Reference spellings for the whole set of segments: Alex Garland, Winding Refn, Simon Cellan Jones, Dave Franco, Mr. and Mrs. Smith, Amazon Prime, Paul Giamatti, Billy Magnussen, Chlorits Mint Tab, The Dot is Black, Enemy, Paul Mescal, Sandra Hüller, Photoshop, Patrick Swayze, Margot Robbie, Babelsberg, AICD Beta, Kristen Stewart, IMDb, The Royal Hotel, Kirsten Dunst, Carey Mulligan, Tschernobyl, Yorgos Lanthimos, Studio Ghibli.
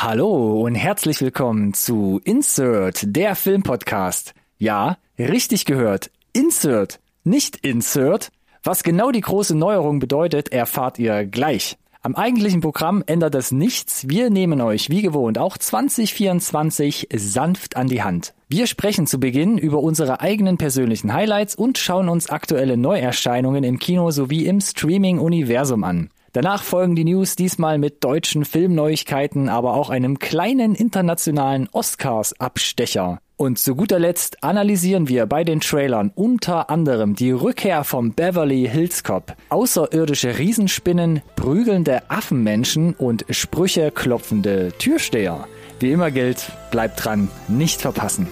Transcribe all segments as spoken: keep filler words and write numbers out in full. Hallo und herzlich willkommen zu Insert, der Filmpodcast. Ja, richtig gehört, Insert, nicht Insert. Was genau die große Neuerung bedeutet, erfahrt ihr gleich. Am eigentlichen Programm ändert es nichts. Wir nehmen euch wie gewohnt auch zwanzig vierundzwanzig sanft an die Hand. Wir sprechen zu Beginn über unsere eigenen persönlichen Highlights und schauen uns aktuelle Neuerscheinungen im Kino sowie im Streaming-Universum an. Danach folgen die News, diesmal mit deutschen Filmneuigkeiten, aber auch einem kleinen internationalen Oscars-Abstecher. Und zu guter Letzt analysieren wir bei den Trailern unter anderem die Rückkehr vom Beverly Hills Cop, außerirdische Riesenspinnen, prügelnde Affenmenschen und Sprüche klopfende Türsteher. Wie immer gilt, bleibt dran, nicht verpassen.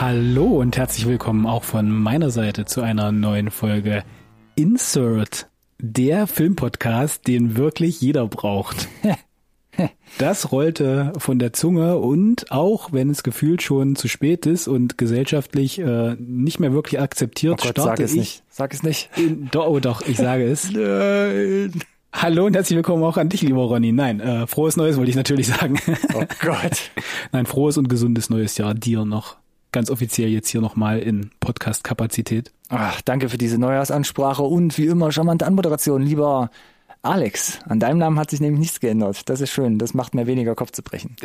Hallo und herzlich willkommen auch von meiner Seite zu einer neuen Folge Insert, der Filmpodcast, den wirklich jeder braucht. Das rollte von der Zunge und auch wenn es gefühlt schon zu spät ist und gesellschaftlich äh, nicht mehr wirklich akzeptiert, oh Gott, starte sag es ich nicht. Sag es nicht. In, doch, oh doch, ich sage es. Nein. Hallo und herzlich willkommen auch an dich, lieber Ronny. Nein, äh, frohes Neues wollte ich natürlich sagen. Oh Gott. Nein, frohes und gesundes neues Jahr dir noch. Ganz offiziell jetzt hier nochmal in Podcast-Kapazität. Ach, danke für diese Neujahrsansprache und wie immer charmante Anmoderation, lieber Alex. An deinem Namen hat sich nämlich nichts geändert. Das ist schön, das macht mir weniger Kopfzerbrechen.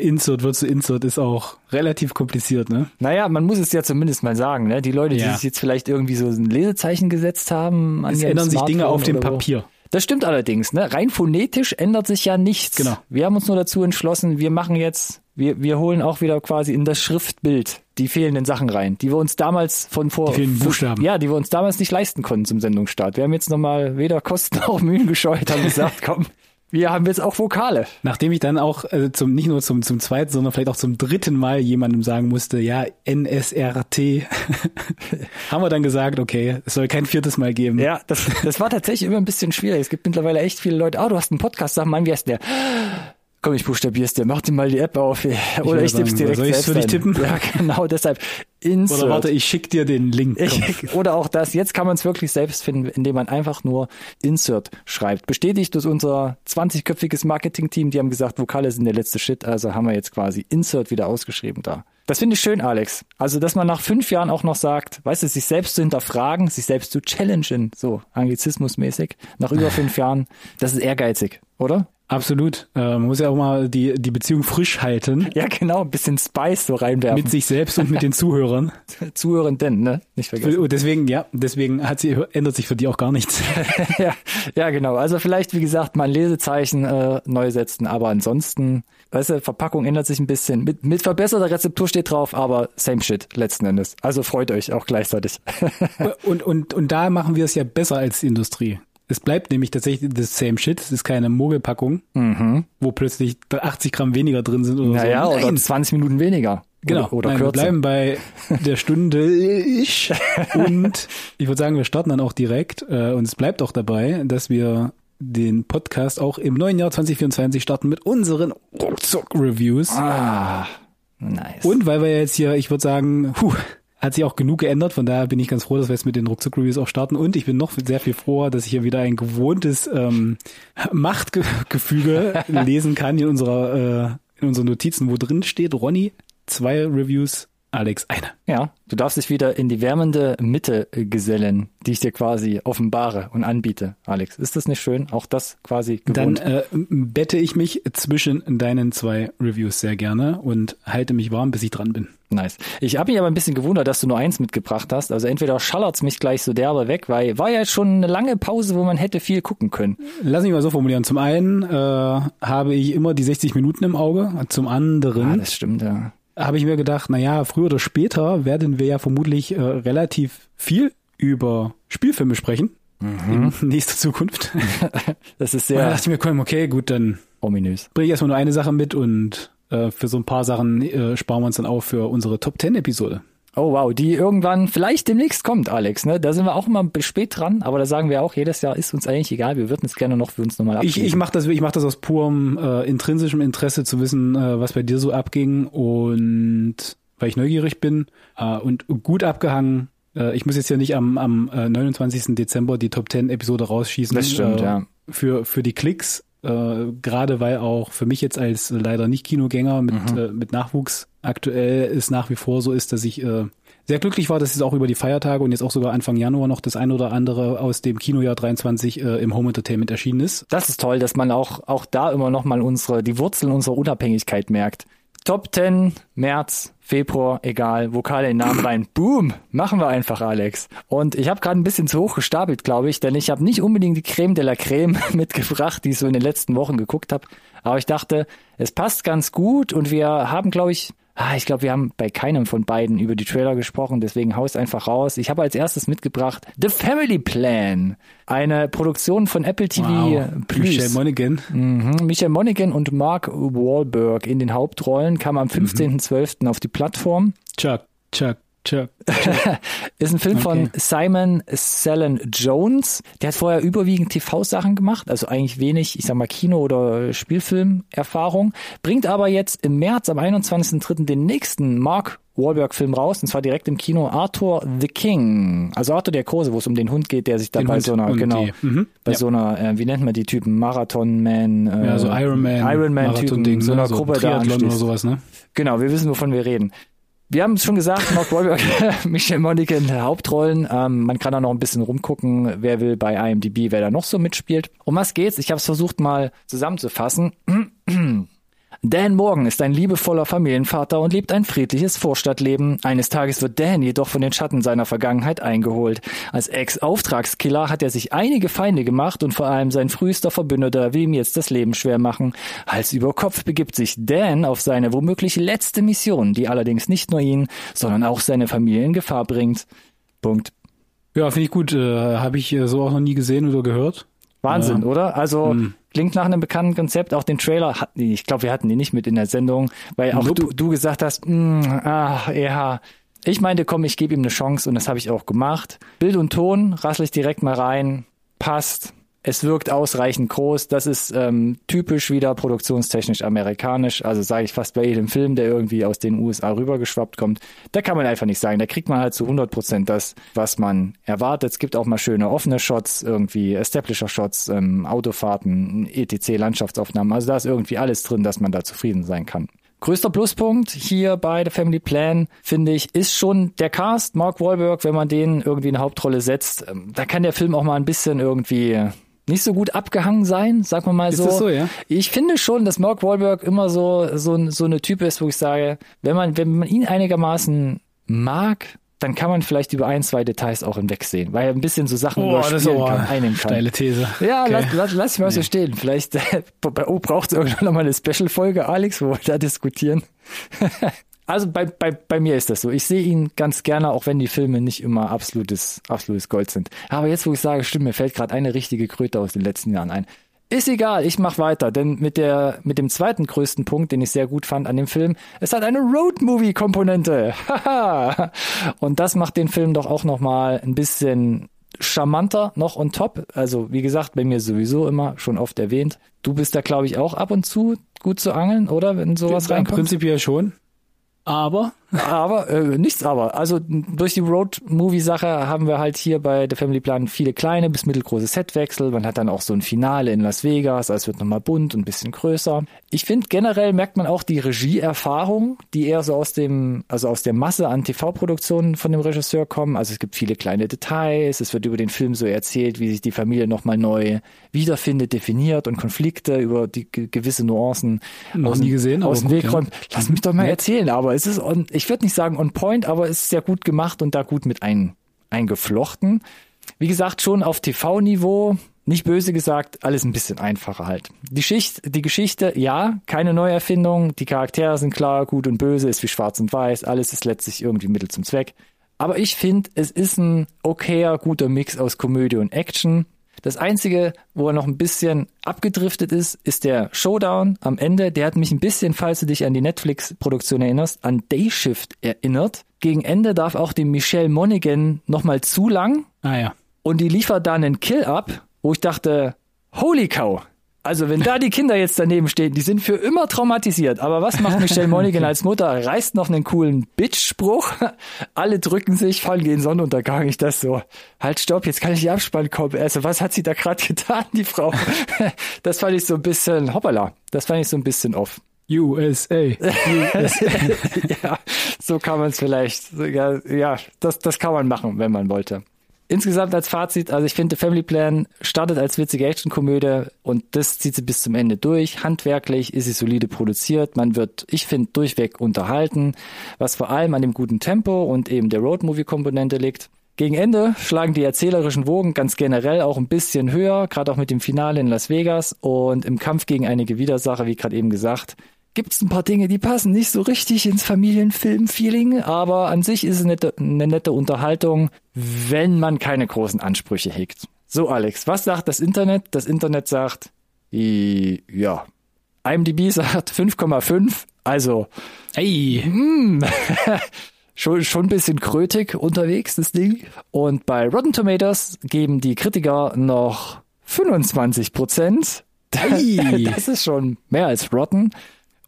Insert wird zu Insert ist auch relativ kompliziert, ne? Naja, man muss es ja zumindest mal sagen, ne? Die Leute, die ja. sich jetzt vielleicht irgendwie so ein Lesezeichen gesetzt haben. An es ändern sich Dinge auf dem Papier. Wo. Das stimmt allerdings, ne? Rein phonetisch ändert sich ja nichts. Genau. Wir haben uns nur dazu entschlossen, wir machen jetzt... Wir, wir holen auch wieder quasi in das Schriftbild die fehlenden Sachen rein, die wir uns damals von vor... Die fehlenden Buchstaben. Ja, die wir uns damals nicht leisten konnten zum Sendungsstart. Wir haben jetzt nochmal weder Kosten noch Mühen gescheut, haben gesagt, komm, wir haben jetzt auch Vokale. Nachdem ich dann auch also zum nicht nur zum zum zweiten, sondern vielleicht auch zum dritten Mal jemandem sagen musste, ja, N S R T, haben wir dann gesagt, okay, es soll kein viertes Mal geben. Ja, das, das war tatsächlich immer ein bisschen schwierig. Es gibt mittlerweile echt viele Leute, ah, oh, du hast einen Podcast, sag mal, wie heißt der? Komm, ich buchstabier's dir, mach dir mal die App auf. Ey. Oder ich, ich tipp's direkt selbst. Soll ich für dich tippen? Ja, genau, deshalb. Insert. Oder warte, ich schick dir den Link. Ich, oder auch das. Jetzt kann man es wirklich selbst finden, indem man einfach nur Insert schreibt. Bestätigt durch unser zwanzigköpfiges Marketing-Team. Die haben gesagt, Vokale sind der letzte Shit. Also haben wir jetzt quasi Insert wieder ausgeschrieben da. Das finde ich schön, Alex. Also, dass man nach fünf Jahren auch noch sagt, weißt du, sich selbst zu hinterfragen, sich selbst zu challengen. So, anglizismusmäßig. Nach über fünf Jahren. Das ist ehrgeizig, oder? Absolut. Äh, man muss ja auch mal die die Beziehung frisch halten. Ja, genau. Ein bisschen Spice so reinwerfen. Mit sich selbst und mit den Zuhörern. Zuhörenden, ne? Nicht vergessen. Und deswegen, ja, deswegen hat sie, ändert sich für die auch gar nichts. ja, ja, genau. Also vielleicht, wie gesagt, mal ein Lesezeichen äh, neu setzen. Aber ansonsten, weißt du, Verpackung ändert sich ein bisschen. Mit, mit verbesserter Rezeptur steht drauf, aber same shit letzten Endes. Also freut euch auch gleichzeitig. und, und, und da machen wir es ja besser als die Industrie. Es bleibt nämlich tatsächlich das same shit, es ist keine Mogelpackung, mhm. wo plötzlich achtzig Gramm weniger drin sind oder naja, so. Naja, oder zwanzig Minuten weniger. Genau, oder, oder nein, kürzer. Wir bleiben bei der Stunde ich und ich würde sagen, wir starten dann auch direkt äh, und es bleibt auch dabei, dass wir den Podcast auch im neuen Jahr zwanzig vierundzwanzig starten mit unseren Ruckzuck-Reviews. Ah, nice. Und weil wir jetzt hier, ich würde sagen, puh, hat sich auch genug geändert, von daher bin ich ganz froh, dass wir jetzt mit den Ruckzuck-Reviews auch starten und ich bin noch sehr viel froher, dass ich hier wieder ein gewohntes ähm, Machtgefüge lesen kann in unserer äh, in unseren Notizen, wo drin steht, Ronny, zwei Reviews, Alex, eine. Ja, du darfst dich wieder in die wärmende Mitte gesellen, die ich dir quasi offenbare und anbiete, Alex. Ist das nicht schön? Auch das quasi gewohnt. Dann äh, bette ich mich zwischen deinen zwei Reviews sehr gerne und halte mich warm, bis ich dran bin. Nice. Ich habe mich aber ein bisschen gewundert, dass du nur eins mitgebracht hast. Also entweder schallert's mich gleich so derbe weg, weil war ja schon eine lange Pause, wo man hätte viel gucken können. Lass mich mal so formulieren. Zum einen äh, habe ich immer die sechzig Minuten im Auge, zum anderen... Ah, das stimmt, ja. Habe ich mir gedacht, naja, früher oder später werden wir ja vermutlich äh, relativ viel über Spielfilme sprechen. Mhm. In nächster Zukunft. Das ist sehr... Und dann dachte ich mir, komm, okay, gut, dann... ominös. Bring erstmal nur eine Sache mit und äh, für so ein paar Sachen äh, sparen wir uns dann auf für unsere Top-Ten-Episode. Oh wow, die irgendwann vielleicht demnächst kommt, Alex. Ne? Da sind wir auch immer ein bisschen spät dran, aber da sagen wir auch, jedes Jahr ist uns eigentlich egal, wir würden es gerne noch für uns nochmal abgeben. Ich, ich mache das, ich mach das aus purem äh, intrinsischem Interesse zu wissen, äh, was bei dir so abging und weil ich neugierig bin äh, und gut abgehangen. Äh, ich muss jetzt ja nicht am, am äh, neunundzwanzigsten Dezember die Top-Ten-Episode rausschießen. Das stimmt, äh, ja. Für, für die Klicks. Äh, gerade weil auch für mich jetzt als äh, leider nicht Kinogänger mit, mhm. äh, mit Nachwuchs aktuell es nach wie vor so ist, dass ich äh, sehr glücklich war, dass es auch über die Feiertage und jetzt auch sogar Anfang Januar noch das ein oder andere aus dem Kinojahr dreiundzwanzig äh, im Home Entertainment erschienen ist. Das ist toll, dass man auch, auch da immer nochmal unsere, die Wurzeln unserer Unabhängigkeit merkt. Top zehn, März, Februar, egal, Vokale in den Namen rein. Boom, machen wir einfach, Alex. Und ich habe gerade ein bisschen zu hoch gestapelt, glaube ich, denn ich habe nicht unbedingt die Creme de la Creme mitgebracht, die ich so in den letzten Wochen geguckt habe. Aber ich dachte, es passt ganz gut und wir haben, glaube ich, ah, ich glaube, wir haben bei keinem von beiden über die Trailer gesprochen, deswegen hau es einfach raus. Ich habe als erstes mitgebracht The Family Plan, eine Produktion von Apple T V wow. Plus. Michael Monaghan. Mhm. Michael Monaghan und Mark Wahlberg in den Hauptrollen, kam am fünfzehnten zwölften Mhm. auf die Plattform. Chuck, Chuck. Sure. Sure. Ist ein Film okay. von Simon Cellan Jones. Der hat vorher überwiegend T V-Sachen gemacht, also eigentlich wenig, ich sag mal, Kino- oder Spielfilmerfahrung. Bringt aber jetzt im März am einundzwanzigsten dritten den nächsten Mark Wahlberg-Film raus, und zwar direkt im Kino Arthur the King. Also Arthur der Große, wo es um den Hund geht, der sich dann den bei Hund so einer, genau, mhm. bei ja. so einer, äh, wie nennt man die Typen, Marathon-Man, äh, ja, so Iron Man, Iron Man-Typen, so einer so Gruppe da anschließt. Oder sowas, ne? Genau, wir wissen, wovon wir reden. Wir haben es schon gesagt, Mark Wahlberg, Michael Monaghan, Hauptrollen. Ähm, man kann da noch ein bisschen rumgucken, wer will bei I M D B, wer da noch so mitspielt. Um was geht's? Ich habe es versucht mal zusammenzufassen. Dan Morgan ist ein liebevoller Familienvater und lebt ein friedliches Vorstadtleben. Eines Tages wird Dan jedoch von den Schatten seiner Vergangenheit eingeholt. Als Ex-Auftragskiller hat er sich einige Feinde gemacht und vor allem sein frühester Verbündeter will ihm jetzt das Leben schwer machen. Hals über Kopf begibt sich Dan auf seine womöglich letzte Mission, die allerdings nicht nur ihn, sondern auch seine Familie in Gefahr bringt. Punkt. Ja, finde ich gut. Äh, habe ich so auch noch nie gesehen oder gehört. Wahnsinn, ja. Oder? Also hm. klingt nach einem bekannten Konzept. Auch den Trailer hatten die, ich glaube, wir hatten die nicht mit in der Sendung, weil auch nope. du, du gesagt hast, ah, ja. Ich meinte, komm, ich gebe ihm eine Chance und das habe ich auch gemacht. Bild und Ton, rassel ich direkt mal rein, passt. Es wirkt ausreichend groß. Das ist ähm, typisch wieder produktionstechnisch amerikanisch. Also sage ich fast bei jedem Film, der irgendwie aus den U S A rübergeschwappt kommt. Da kann man einfach nicht sagen. Da kriegt man halt zu hundert Prozent das, was man erwartet. Es gibt auch mal schöne offene Shots, irgendwie Establisher-Shots, ähm, Autofahrten, et cetera, Landschaftsaufnahmen. Also da ist irgendwie alles drin, dass man da zufrieden sein kann. Größter Pluspunkt hier bei The Family Plan, finde ich, ist schon der Cast. Mark Wahlberg, wenn man den irgendwie in eine Hauptrolle setzt, ähm, da kann der Film auch mal ein bisschen irgendwie nicht so gut abgehangen sein, sagen wir mal so. Ist das so, ja? Ich finde schon, dass Mark Wahlberg immer so so so eine Typ ist, wo ich sage, wenn man wenn man ihn einigermaßen mag, dann kann man vielleicht über ein, zwei Details auch hinwegsehen, weil er ein bisschen so Sachen oh, überspielen kann, einnehmen kann. Steile These. Ja, okay. lass, lass, lass ich mal nee. so stehen. Vielleicht äh, bei O braucht es irgendwann nochmal eine Special-Folge, Alex, wo wir da diskutieren. Also bei, bei, bei mir ist das so. Ich sehe ihn ganz gerne, auch wenn die Filme nicht immer absolutes, absolutes Gold sind. Aber jetzt, wo ich sage, stimmt, mir fällt gerade eine richtige Kröte aus den letzten Jahren ein. Ist egal, ich mach weiter, denn mit der mit dem zweiten größten Punkt, den ich sehr gut fand an dem Film, es hat eine Road-Movie-Komponente. Haha. Und das macht den Film doch auch nochmal ein bisschen charmanter noch on top. Also wie gesagt, bei mir sowieso immer, schon oft erwähnt. Du bist da, glaube ich, auch ab und zu gut zu angeln, oder? Wenn sowas reinkommt? Prinzipiell schon. Aber? Aber, äh, nichts aber. Also durch die Road-Movie-Sache haben wir halt hier bei The Family Plan viele kleine bis mittelgroße Setwechsel. Man hat dann auch so ein Finale in Las Vegas, also es wird nochmal bunt und ein bisschen größer. Ich finde, generell merkt man auch die Regie-Erfahrung, die eher so aus dem, also aus der Masse an T V-Produktionen von dem Regisseur kommen. Also es gibt viele kleine Details, es wird über den Film so erzählt, wie sich die Familie nochmal neu wiederfindet, definiert und Konflikte über die g- gewisse Nuancen noch nie gesehen, aus dem Weg räumt. Lass mich doch mal erzählen, aber es ist, on, ich würde nicht sagen on point, aber es ist sehr gut gemacht und da gut mit ein, eingeflochten. Wie gesagt, schon auf T V-Niveau, nicht böse gesagt, alles ein bisschen einfacher halt. Die Schicht, die Geschichte, ja, keine Neuerfindung, die Charaktere sind klar, gut und böse, ist wie schwarz und weiß, alles ist letztlich irgendwie Mittel zum Zweck. Aber ich finde, es ist ein okayer, guter Mix aus Komödie und Action. Das Einzige, wo er noch ein bisschen abgedriftet ist, ist der Showdown am Ende. Der hat mich ein bisschen, falls du dich an die Netflix-Produktion erinnerst, an Day Shift erinnert. Gegen Ende darf auch dem Michael Monaghan nochmal zu lang. Ah ja. Und die liefert da einen Kill ab, wo ich dachte, holy cow. Also wenn da die Kinder jetzt daneben stehen, die sind für immer traumatisiert. Aber was macht Michelle Monaghan als Mutter? Reißt noch einen coolen Bitch-Spruch. Alle drücken sich, fallen gegen Sonnenuntergang. Ich das so, halt stopp, jetzt kann ich nicht abspannen kommen. Also was hat sie da gerade getan, die Frau? Das fand ich so ein bisschen, hoppala, das fand ich so ein bisschen off. U S A. U S A. Ja, so kann man es vielleicht, ja, ja das, das kann man machen, wenn man wollte. Insgesamt als Fazit, also ich finde, The Family Plan startet als witzige Actionkomödie und das zieht sie bis zum Ende durch. Handwerklich ist sie solide produziert. Man wird, ich finde, durchweg unterhalten, was vor allem an dem guten Tempo und eben der Roadmovie-Komponente liegt. Gegen Ende schlagen die erzählerischen Wogen ganz generell auch ein bisschen höher, gerade auch mit dem Finale in Las Vegas und im Kampf gegen eine Gewidersache, wie gerade eben gesagt. Gibt es ein paar Dinge, die passen nicht so richtig ins Familienfilm-Feeling, aber an sich ist es nette, eine nette Unterhaltung, wenn man keine großen Ansprüche hegt. So, Alex, was sagt das Internet? Das Internet sagt, äh, ja, IMDb sagt fünf Komma fünf, also hey. Mm, schon, schon ein bisschen krötig unterwegs, das Ding. Und bei Rotten Tomatoes geben die Kritiker noch fünfundzwanzig Prozent. Hey. Das ist schon mehr als Rotten.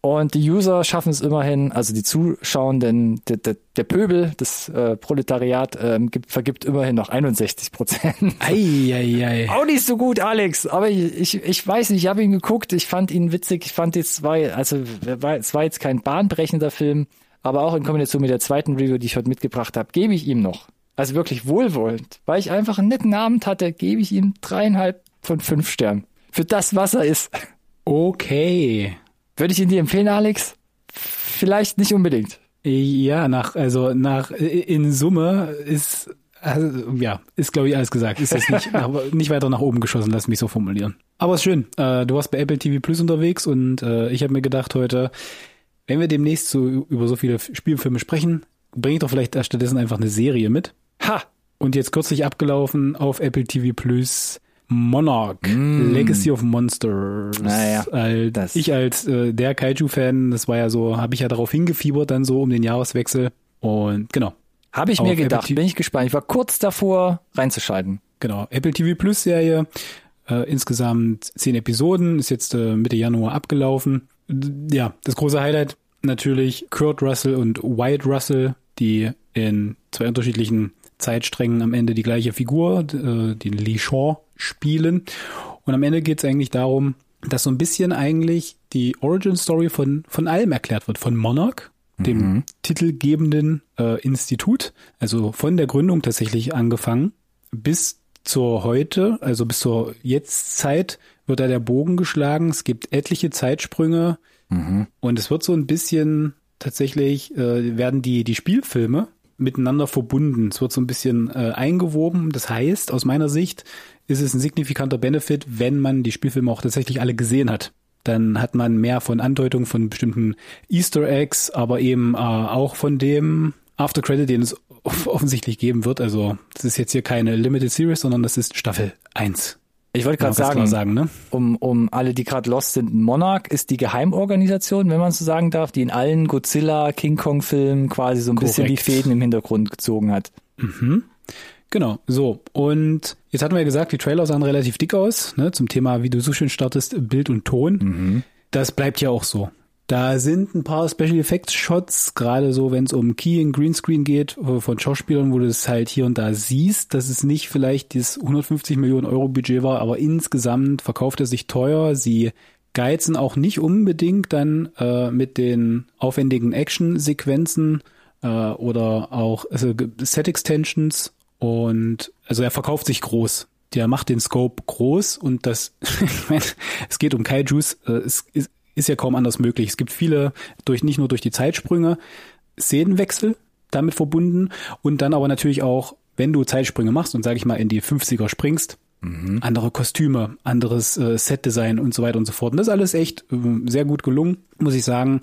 Und die User schaffen es immerhin, also die Zuschauenden, der, der, der Pöbel, das äh, Proletariat ähm, gibt, vergibt immerhin noch einundsechzig Prozent. Ei, ei, ei. Auch nicht so gut, Alex. Aber ich, ich, ich weiß nicht, ich habe ihn geguckt, ich fand ihn witzig, ich fand jetzt zwei, also es war jetzt kein bahnbrechender Film, aber auch in Kombination mit der zweiten Review, die ich heute mitgebracht habe, gebe ich ihm noch. Also wirklich wohlwollend, weil ich einfach einen netten Abend hatte, gebe ich ihm dreieinhalb von fünf Sternen. Für das, was er ist. Okay. Würde ich ihn dir empfehlen, Alex? Vielleicht nicht unbedingt. Ja, nach, also nach, in Summe ist, also, ja, ist glaube ich alles gesagt. Ist jetzt nicht, nach, nicht weiter nach oben geschossen, lass mich so formulieren. Aber ist schön. Äh, du warst bei Apple T V Plus unterwegs und äh, ich habe mir gedacht heute, wenn wir demnächst so über so viele Spielfilme sprechen, bringe ich doch vielleicht stattdessen einfach eine Serie mit. Ha! Und jetzt kürzlich abgelaufen auf Apple T V Plus. Monarch, mm. Legacy of Monsters. Naja, als, das. Ich als äh, der Kaiju-Fan, das war ja so, habe ich ja darauf hingefiebert dann so um den Jahreswechsel und genau. Habe ich mir gedacht, Apple bin ich gespannt. Ich war kurz davor reinzuschalten. Genau, Apple T V Plus Serie, äh, insgesamt zehn Episoden, ist jetzt äh, Mitte Januar abgelaufen. Ja, das große Highlight natürlich Kurt Russell und Wyatt Russell, die in zwei unterschiedlichen Zeitsträngen am Ende die gleiche Figur, äh, den Lee Shaw, spielen. Und am Ende geht es eigentlich darum, dass so ein bisschen eigentlich die Origin-Story von, von allem erklärt wird. Von Monarch, mhm. dem titelgebenden äh, Institut, also von der Gründung tatsächlich angefangen, bis zur heute, also bis zur Jetztzeit wird da der Bogen geschlagen. Es gibt etliche Zeitsprünge mhm. und es wird so ein bisschen tatsächlich, äh, werden die, die Spielfilme miteinander verbunden. Es wird so ein bisschen äh, eingewoben. Das heißt, aus meiner Sicht ist es ein signifikanter Benefit, wenn man die Spielfilme auch tatsächlich alle gesehen hat. Dann hat man mehr von Andeutungen von bestimmten Easter Eggs, aber eben äh, auch von dem After Credit, den es off- offensichtlich geben wird. Also das ist jetzt hier keine Limited Series, sondern das ist Staffel eins. Ich wollte gerade sagen, sagen ne? um, um alle, die gerade lost sind, Monarch ist die Geheimorganisation, wenn man so sagen darf, die in allen Godzilla, King Kong Filmen quasi so ein Korrekt. Bisschen die Fäden im Hintergrund gezogen hat. Mhm. Genau, so. Und jetzt hatten wir ja gesagt, die Trailer sahen relativ dick aus, ne? Zum Thema, wie du so schön startest, Bild und Ton. Mhm. Das bleibt ja auch so. Da sind ein paar Special Effects Shots, gerade so, wenn es um Key und Greenscreen geht, von Schauspielern, wo du das halt hier und da siehst, dass es nicht vielleicht das hundertfünfzig Millionen Euro Budget war, aber insgesamt verkauft er sich teuer. Sie geizen auch nicht unbedingt dann äh, mit den aufwendigen Action-Sequenzen äh, oder auch also Set-Extensions und also er verkauft sich groß. Der macht den Scope groß und das, ich meine, es geht um Kaijus, äh, es ist ist ja kaum anders möglich. Es gibt viele, durch nicht nur durch die Zeitsprünge, Szenenwechsel damit verbunden und dann aber natürlich auch, wenn du Zeitsprünge machst und sage ich mal in die fünfziger springst, mhm. andere Kostüme, anderes äh, Setdesign und so weiter und so fort. Und das ist alles echt äh, sehr gut gelungen, muss ich sagen.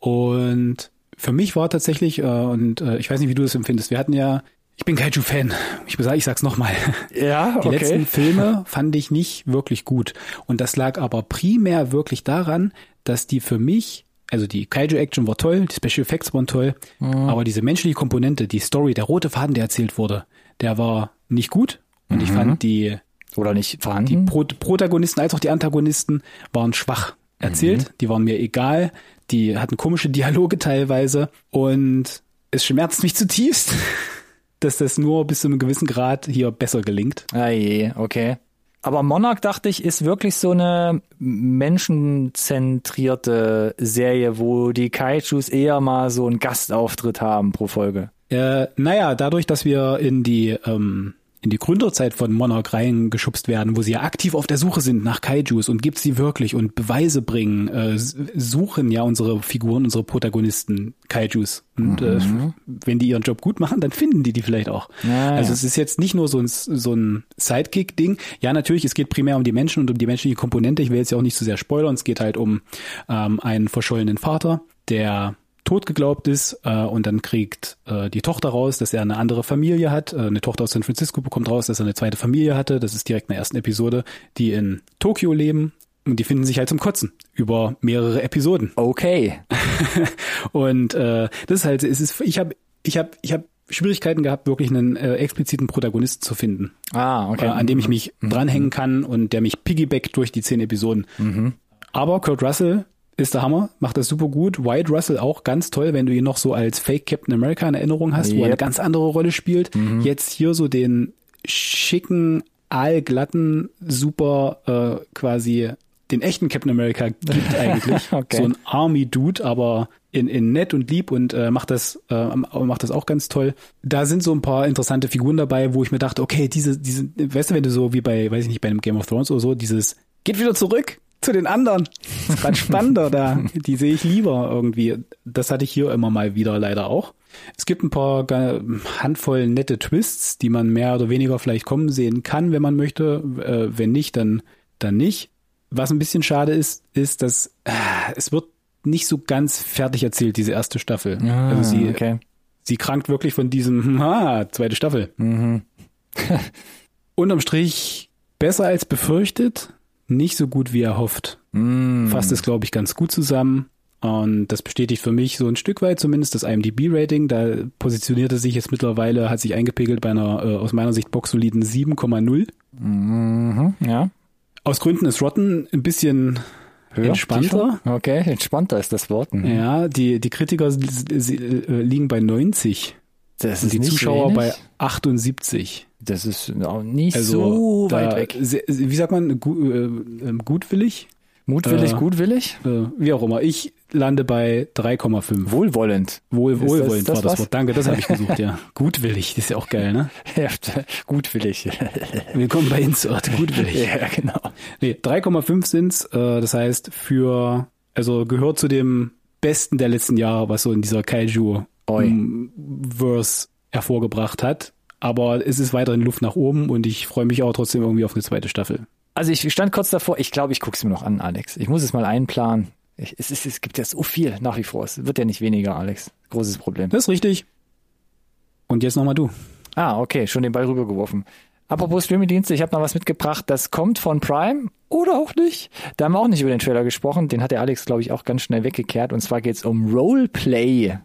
Und für mich war tatsächlich, äh, und äh, ich weiß nicht, wie du das empfindest, wir hatten ja Ich bin Kaiju-Fan. Ich, ich sag's nochmal. Ja, okay. Die letzten Filme fand ich nicht wirklich gut. Und das lag aber primär wirklich daran, dass die für mich, also die Kaiju-Action war toll, die Special Effects waren toll, mhm. aber diese menschliche Komponente, die Story, der rote Faden, der erzählt wurde, der war nicht gut. Und mhm. ich fand die, oder nicht vorhanden. Die Pro- Protagonisten als auch die Antagonisten waren schwach erzählt. Mhm. Die waren mir egal. Die hatten komische Dialoge teilweise. Und es schmerzt mich zutiefst, dass das nur bis zu einem gewissen Grad hier besser gelingt. Ah je, okay. Aber Monarch, dachte ich, ist wirklich so eine menschenzentrierte Serie, wo die Kaijus eher mal so einen Gastauftritt haben pro Folge. Äh, naja, dadurch, dass wir in die ähm, in die Gründerzeit von Monarch reingeschubst werden, wo sie ja aktiv auf der Suche sind nach Kaijus und gibt's sie wirklich und Beweise bringen, äh, suchen ja unsere Figuren, unsere Protagonisten Kaijus. Und mhm. äh, wenn die ihren Job gut machen, dann finden die die vielleicht auch. Ja, also ja. Es ist jetzt nicht nur so ein, so ein Sidekick-Ding. Ja, natürlich, es geht primär um die Menschen und um die menschliche Komponente. Ich will jetzt ja auch nicht zu sehr spoilern. Es geht halt um ähm, einen verschollenen Vater, der tot geglaubt ist äh, und dann kriegt äh, die Tochter raus, dass er eine andere Familie hat. Äh, eine Tochter aus San Francisco bekommt raus, dass er eine zweite Familie hatte. Das ist direkt in der ersten Episode, die in Tokio leben und die finden sich halt zum Kotzen über mehrere Episoden. Okay. Und äh, das ist halt, es ist, ich habe, ich habe, ich habe Schwierigkeiten gehabt, wirklich einen äh, expliziten Protagonisten zu finden. Ah, okay. Äh, an dem ich mich mhm. dranhängen kann und der mich piggybackt durch die zehn Episoden. Mhm. Aber Kurt Russell ist der Hammer, macht das super gut. Wyatt Russell auch ganz toll, wenn du ihn noch so als Fake Captain America in Erinnerung hast, yep. wo er eine ganz andere Rolle spielt. Mhm. Jetzt hier so den schicken, aalglatten, super äh, quasi den echten Captain America gibt eigentlich. Okay. So ein Army-Dude, aber in, in nett und lieb und äh, macht das äh, macht das auch ganz toll. Da sind so ein paar interessante Figuren dabei, wo ich mir dachte, okay, diese, diese, weißt du, wenn du so wie bei, weiß ich nicht, bei einem Game of Thrones oder so, dieses geht wieder zurück zu den anderen. Das ist gerade spannender da. Die sehe ich lieber irgendwie. Das hatte ich hier immer mal wieder leider auch. Es gibt ein paar Handvoll nette Twists, die man mehr oder weniger vielleicht kommen sehen kann, wenn man möchte. Äh, wenn nicht, dann, dann nicht. Was ein bisschen schade ist, ist, dass äh, es wird nicht so ganz fertig erzählt, diese erste Staffel. Ah, also sie, okay. sie krankt wirklich von diesem ha, zweite Staffel. Mhm. Unterm Strich besser als befürchtet, nicht so gut wie erhofft. Mm. Fasst es, glaube ich, ganz gut zusammen. Und das bestätigt für mich so ein Stück weit zumindest das I M D B Rating. Da positioniert es sich jetzt mittlerweile, hat sich eingepegelt bei einer äh, aus meiner Sicht bocksoliden sieben Komma null. Mhm, ja. Aus Gründen ist Rotten ein bisschen ja, entspannter. Okay, entspannter ist das Wort. Mhm. Ja, die, die Kritiker sie, äh, liegen bei neunzig. Das ist die Zuschauer wenig. Bei achtundsiebzig. Das ist auch nicht also so weit weg. Sehr, wie sagt man? Gu, äh, gutwillig? Mutwillig, äh, gutwillig? Äh, wie auch immer. Ich lande bei drei Komma fünf. Wohlwollend. Wohl, wohlwollend das, war das, das Wort. Danke, das habe ich gesucht, ja. Gutwillig, das ist ja auch geil, ne? Ja, gutwillig. Willkommen bei Insert, gutwillig. Ja, genau. Nee, drei Komma fünf sind's. Äh, das heißt, für, also gehört zu dem Besten der letzten Jahre, was so in dieser Kaiju- Verse hervorgebracht hat. Aber es ist weiterhin Luft nach oben und ich freue mich auch trotzdem irgendwie auf eine zweite Staffel. Also ich stand kurz davor, ich glaube, ich gucke es mir noch an, Alex. Ich muss es mal einplanen. Ich, es, ist, es gibt ja so viel nach wie vor. Es wird ja nicht weniger, Alex. Großes Problem. Das ist richtig. Und jetzt nochmal du. Ah, okay, schon den Ball rübergeworfen. Apropos Streamingdienste, ich habe noch was mitgebracht, das kommt von Prime oder auch nicht. Da haben wir auch nicht über den Trailer gesprochen. Den hat der Alex, glaube ich, auch ganz schnell weggekehrt. Und zwar geht es um Roleplay.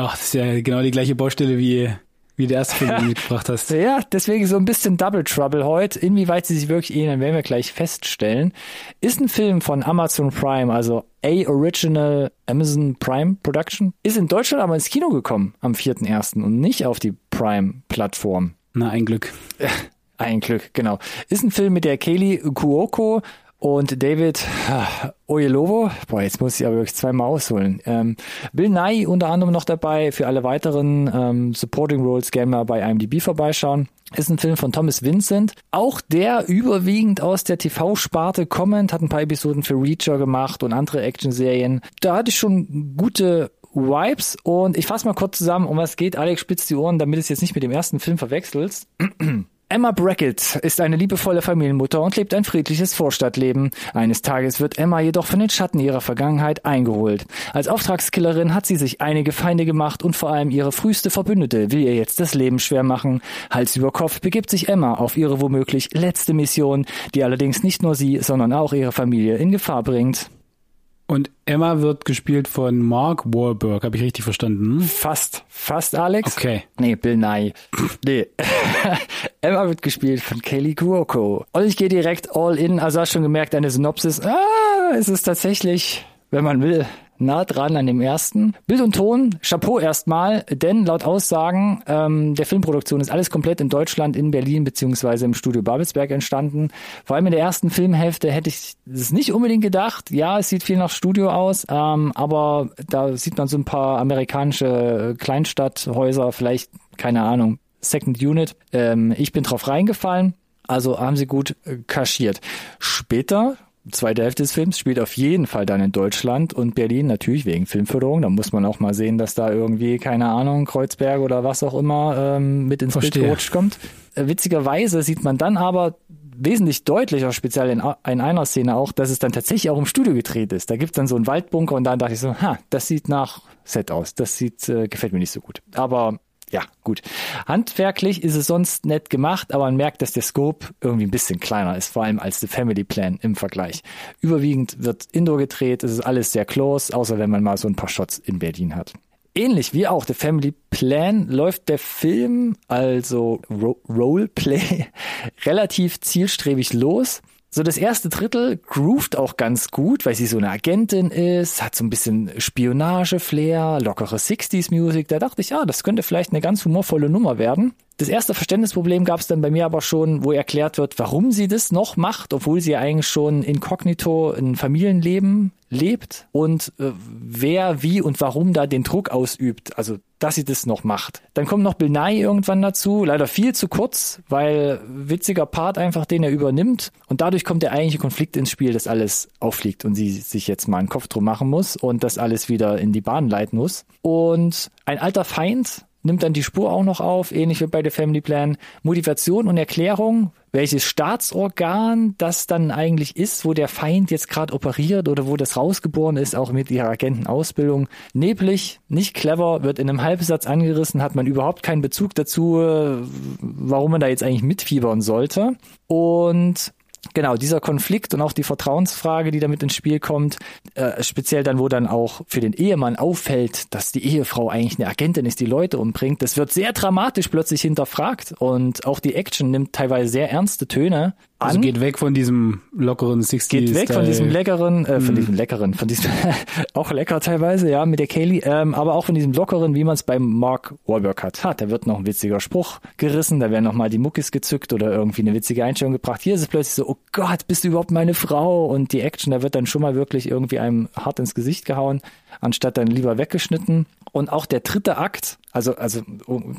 Ach, das ist ja genau die gleiche Baustelle, wie, wie der erste Film, den du mitgebracht hast. Ja, deswegen so ein bisschen Double Trouble heute. Inwieweit sie sich wirklich ähneln, werden wir gleich feststellen. Ist ein Film von Amazon Prime, also A-Original Amazon Prime Production. Ist in Deutschland aber ins Kino gekommen am vierten ersten und nicht auf die Prime-Plattform. Na, ein Glück. Ein Glück, genau. Ist ein Film mit der Kaley Cuoco und David Oyelowo, boah, jetzt muss ich aber wirklich zweimal ausholen. Ähm, Bill Nighy unter anderem noch dabei, für alle weiteren ähm, Supporting Roles gerne mal bei I M D B vorbeischauen. Ist ein Film von Thomas Vincent, auch der überwiegend aus der T V-Sparte kommend, hat ein paar Episoden für Reacher gemacht und andere Actionserien. Da hatte ich schon gute Vibes und ich fasse mal kurz zusammen, um was geht. Alex, spitz die Ohren, damit du es jetzt nicht mit dem ersten Film verwechselst. Emma Brackett ist eine liebevolle Familienmutter und lebt ein friedliches Vorstadtleben. Eines Tages wird Emma jedoch von den Schatten ihrer Vergangenheit eingeholt. Als Auftragskillerin hat sie sich einige Feinde gemacht und vor allem ihre früheste Verbündete will ihr jetzt das Leben schwer machen. Hals über Kopf begibt sich Emma auf ihre womöglich letzte Mission, die allerdings nicht nur sie, sondern auch ihre Familie in Gefahr bringt. Und Emma wird gespielt von Mark Wahlberg, habe ich richtig verstanden? Fast, fast, Alex. Okay. Nee, Bill Nighy. Nee. Emma wird gespielt von Kaley Cuoco. Und ich gehe direkt all in, also hast schon gemerkt, eine Synopsis. Ah, es ist tatsächlich, wenn man will, nah dran an dem ersten. Bild und Ton, Chapeau erstmal, denn laut Aussagen ähm, der Filmproduktion ist alles komplett in Deutschland, in Berlin beziehungsweise im Studio Babelsberg entstanden. Vor allem in der ersten Filmhälfte hätte ich es nicht unbedingt gedacht. Ja, es sieht viel nach Studio aus, ähm, aber da sieht man so ein paar amerikanische Kleinstadthäuser, vielleicht, keine Ahnung, Second Unit. Ähm, ich bin drauf reingefallen, also haben sie gut kaschiert. Später... Zweite Hälfte des Films spielt auf jeden Fall dann in Deutschland und Berlin, natürlich wegen Filmförderung. Da muss man auch mal sehen, dass da irgendwie, keine Ahnung, Kreuzberg oder was auch immer ähm, mit ins Bild gerutscht kommt. Äh, witzigerweise sieht man dann aber wesentlich deutlicher, speziell in, in einer Szene auch, dass es dann tatsächlich auch im Studio gedreht ist. Da gibt's dann so einen Waldbunker und dann dachte ich so, ha, das sieht nach Set aus. Das sieht äh, gefällt mir nicht so gut. Aber ja, gut. Handwerklich ist es sonst nett gemacht, aber man merkt, dass der Scope irgendwie ein bisschen kleiner ist, vor allem als The Family Plan im Vergleich. Überwiegend wird Indoor gedreht, es ist alles sehr close, außer wenn man mal so ein paar Shots in Berlin hat. Ähnlich wie auch The Family Plan läuft der Film, also Ro- Roleplay, relativ zielstrebig los. So das erste Drittel groovt auch ganz gut, weil sie so eine Agentin ist, hat so ein bisschen Spionage-Flair, lockere sechziger-Musik. Da dachte ich, ja, das könnte vielleicht eine ganz humorvolle Nummer werden. Das erste Verständnisproblem gab es dann bei mir aber schon, wo erklärt wird, warum sie das noch macht, obwohl sie ja eigentlich schon inkognito ein Familienleben lebt und äh, wer, wie und warum da den Druck ausübt. Also dass sie das noch macht. Dann kommt noch Bill Nighy irgendwann dazu, leider viel zu kurz, weil witziger Part einfach, den er übernimmt und dadurch kommt der eigentliche Konflikt ins Spiel, dass alles auffliegt und sie sich jetzt mal einen Kopf drum machen muss und das alles wieder in die Bahn leiten muss. Und ein alter Feind nimmt dann die Spur auch noch auf, ähnlich wie bei The Family Plan. Motivation und Erklärung, welches Staatsorgan das dann eigentlich ist, wo der Feind jetzt gerade operiert oder wo das rausgeboren ist, auch mit ihrer Agentenausbildung. Neblig, nicht clever, wird in einem Halbsatz angerissen, hat man überhaupt keinen Bezug dazu, warum man da jetzt eigentlich mitfiebern sollte. Und genau, dieser Konflikt und auch die Vertrauensfrage, die damit ins Spiel kommt, äh, speziell dann, wo dann auch für den Ehemann auffällt, dass die Ehefrau eigentlich eine Agentin ist, die Leute umbringt, das wird sehr dramatisch plötzlich hinterfragt und auch die Action nimmt teilweise sehr ernste Töne an. Also geht weg von diesem lockeren sechziger Geht weg von diesem leckeren, äh, von mm. diesem leckeren, von diesem, auch lecker teilweise, ja, mit der Kaley, ähm, aber auch von diesem lockeren, wie man es beim Mark Wahlberg hat. Ha, da wird noch ein witziger Spruch gerissen, da werden nochmal die Muckis gezückt oder irgendwie eine witzige Einstellung gebracht. Hier ist es plötzlich so, oh Gott, bist du überhaupt meine Frau? Und die Action, da wird dann schon mal wirklich irgendwie einem hart ins Gesicht gehauen, anstatt dann lieber weggeschnitten. Und auch der dritte Akt, also, also,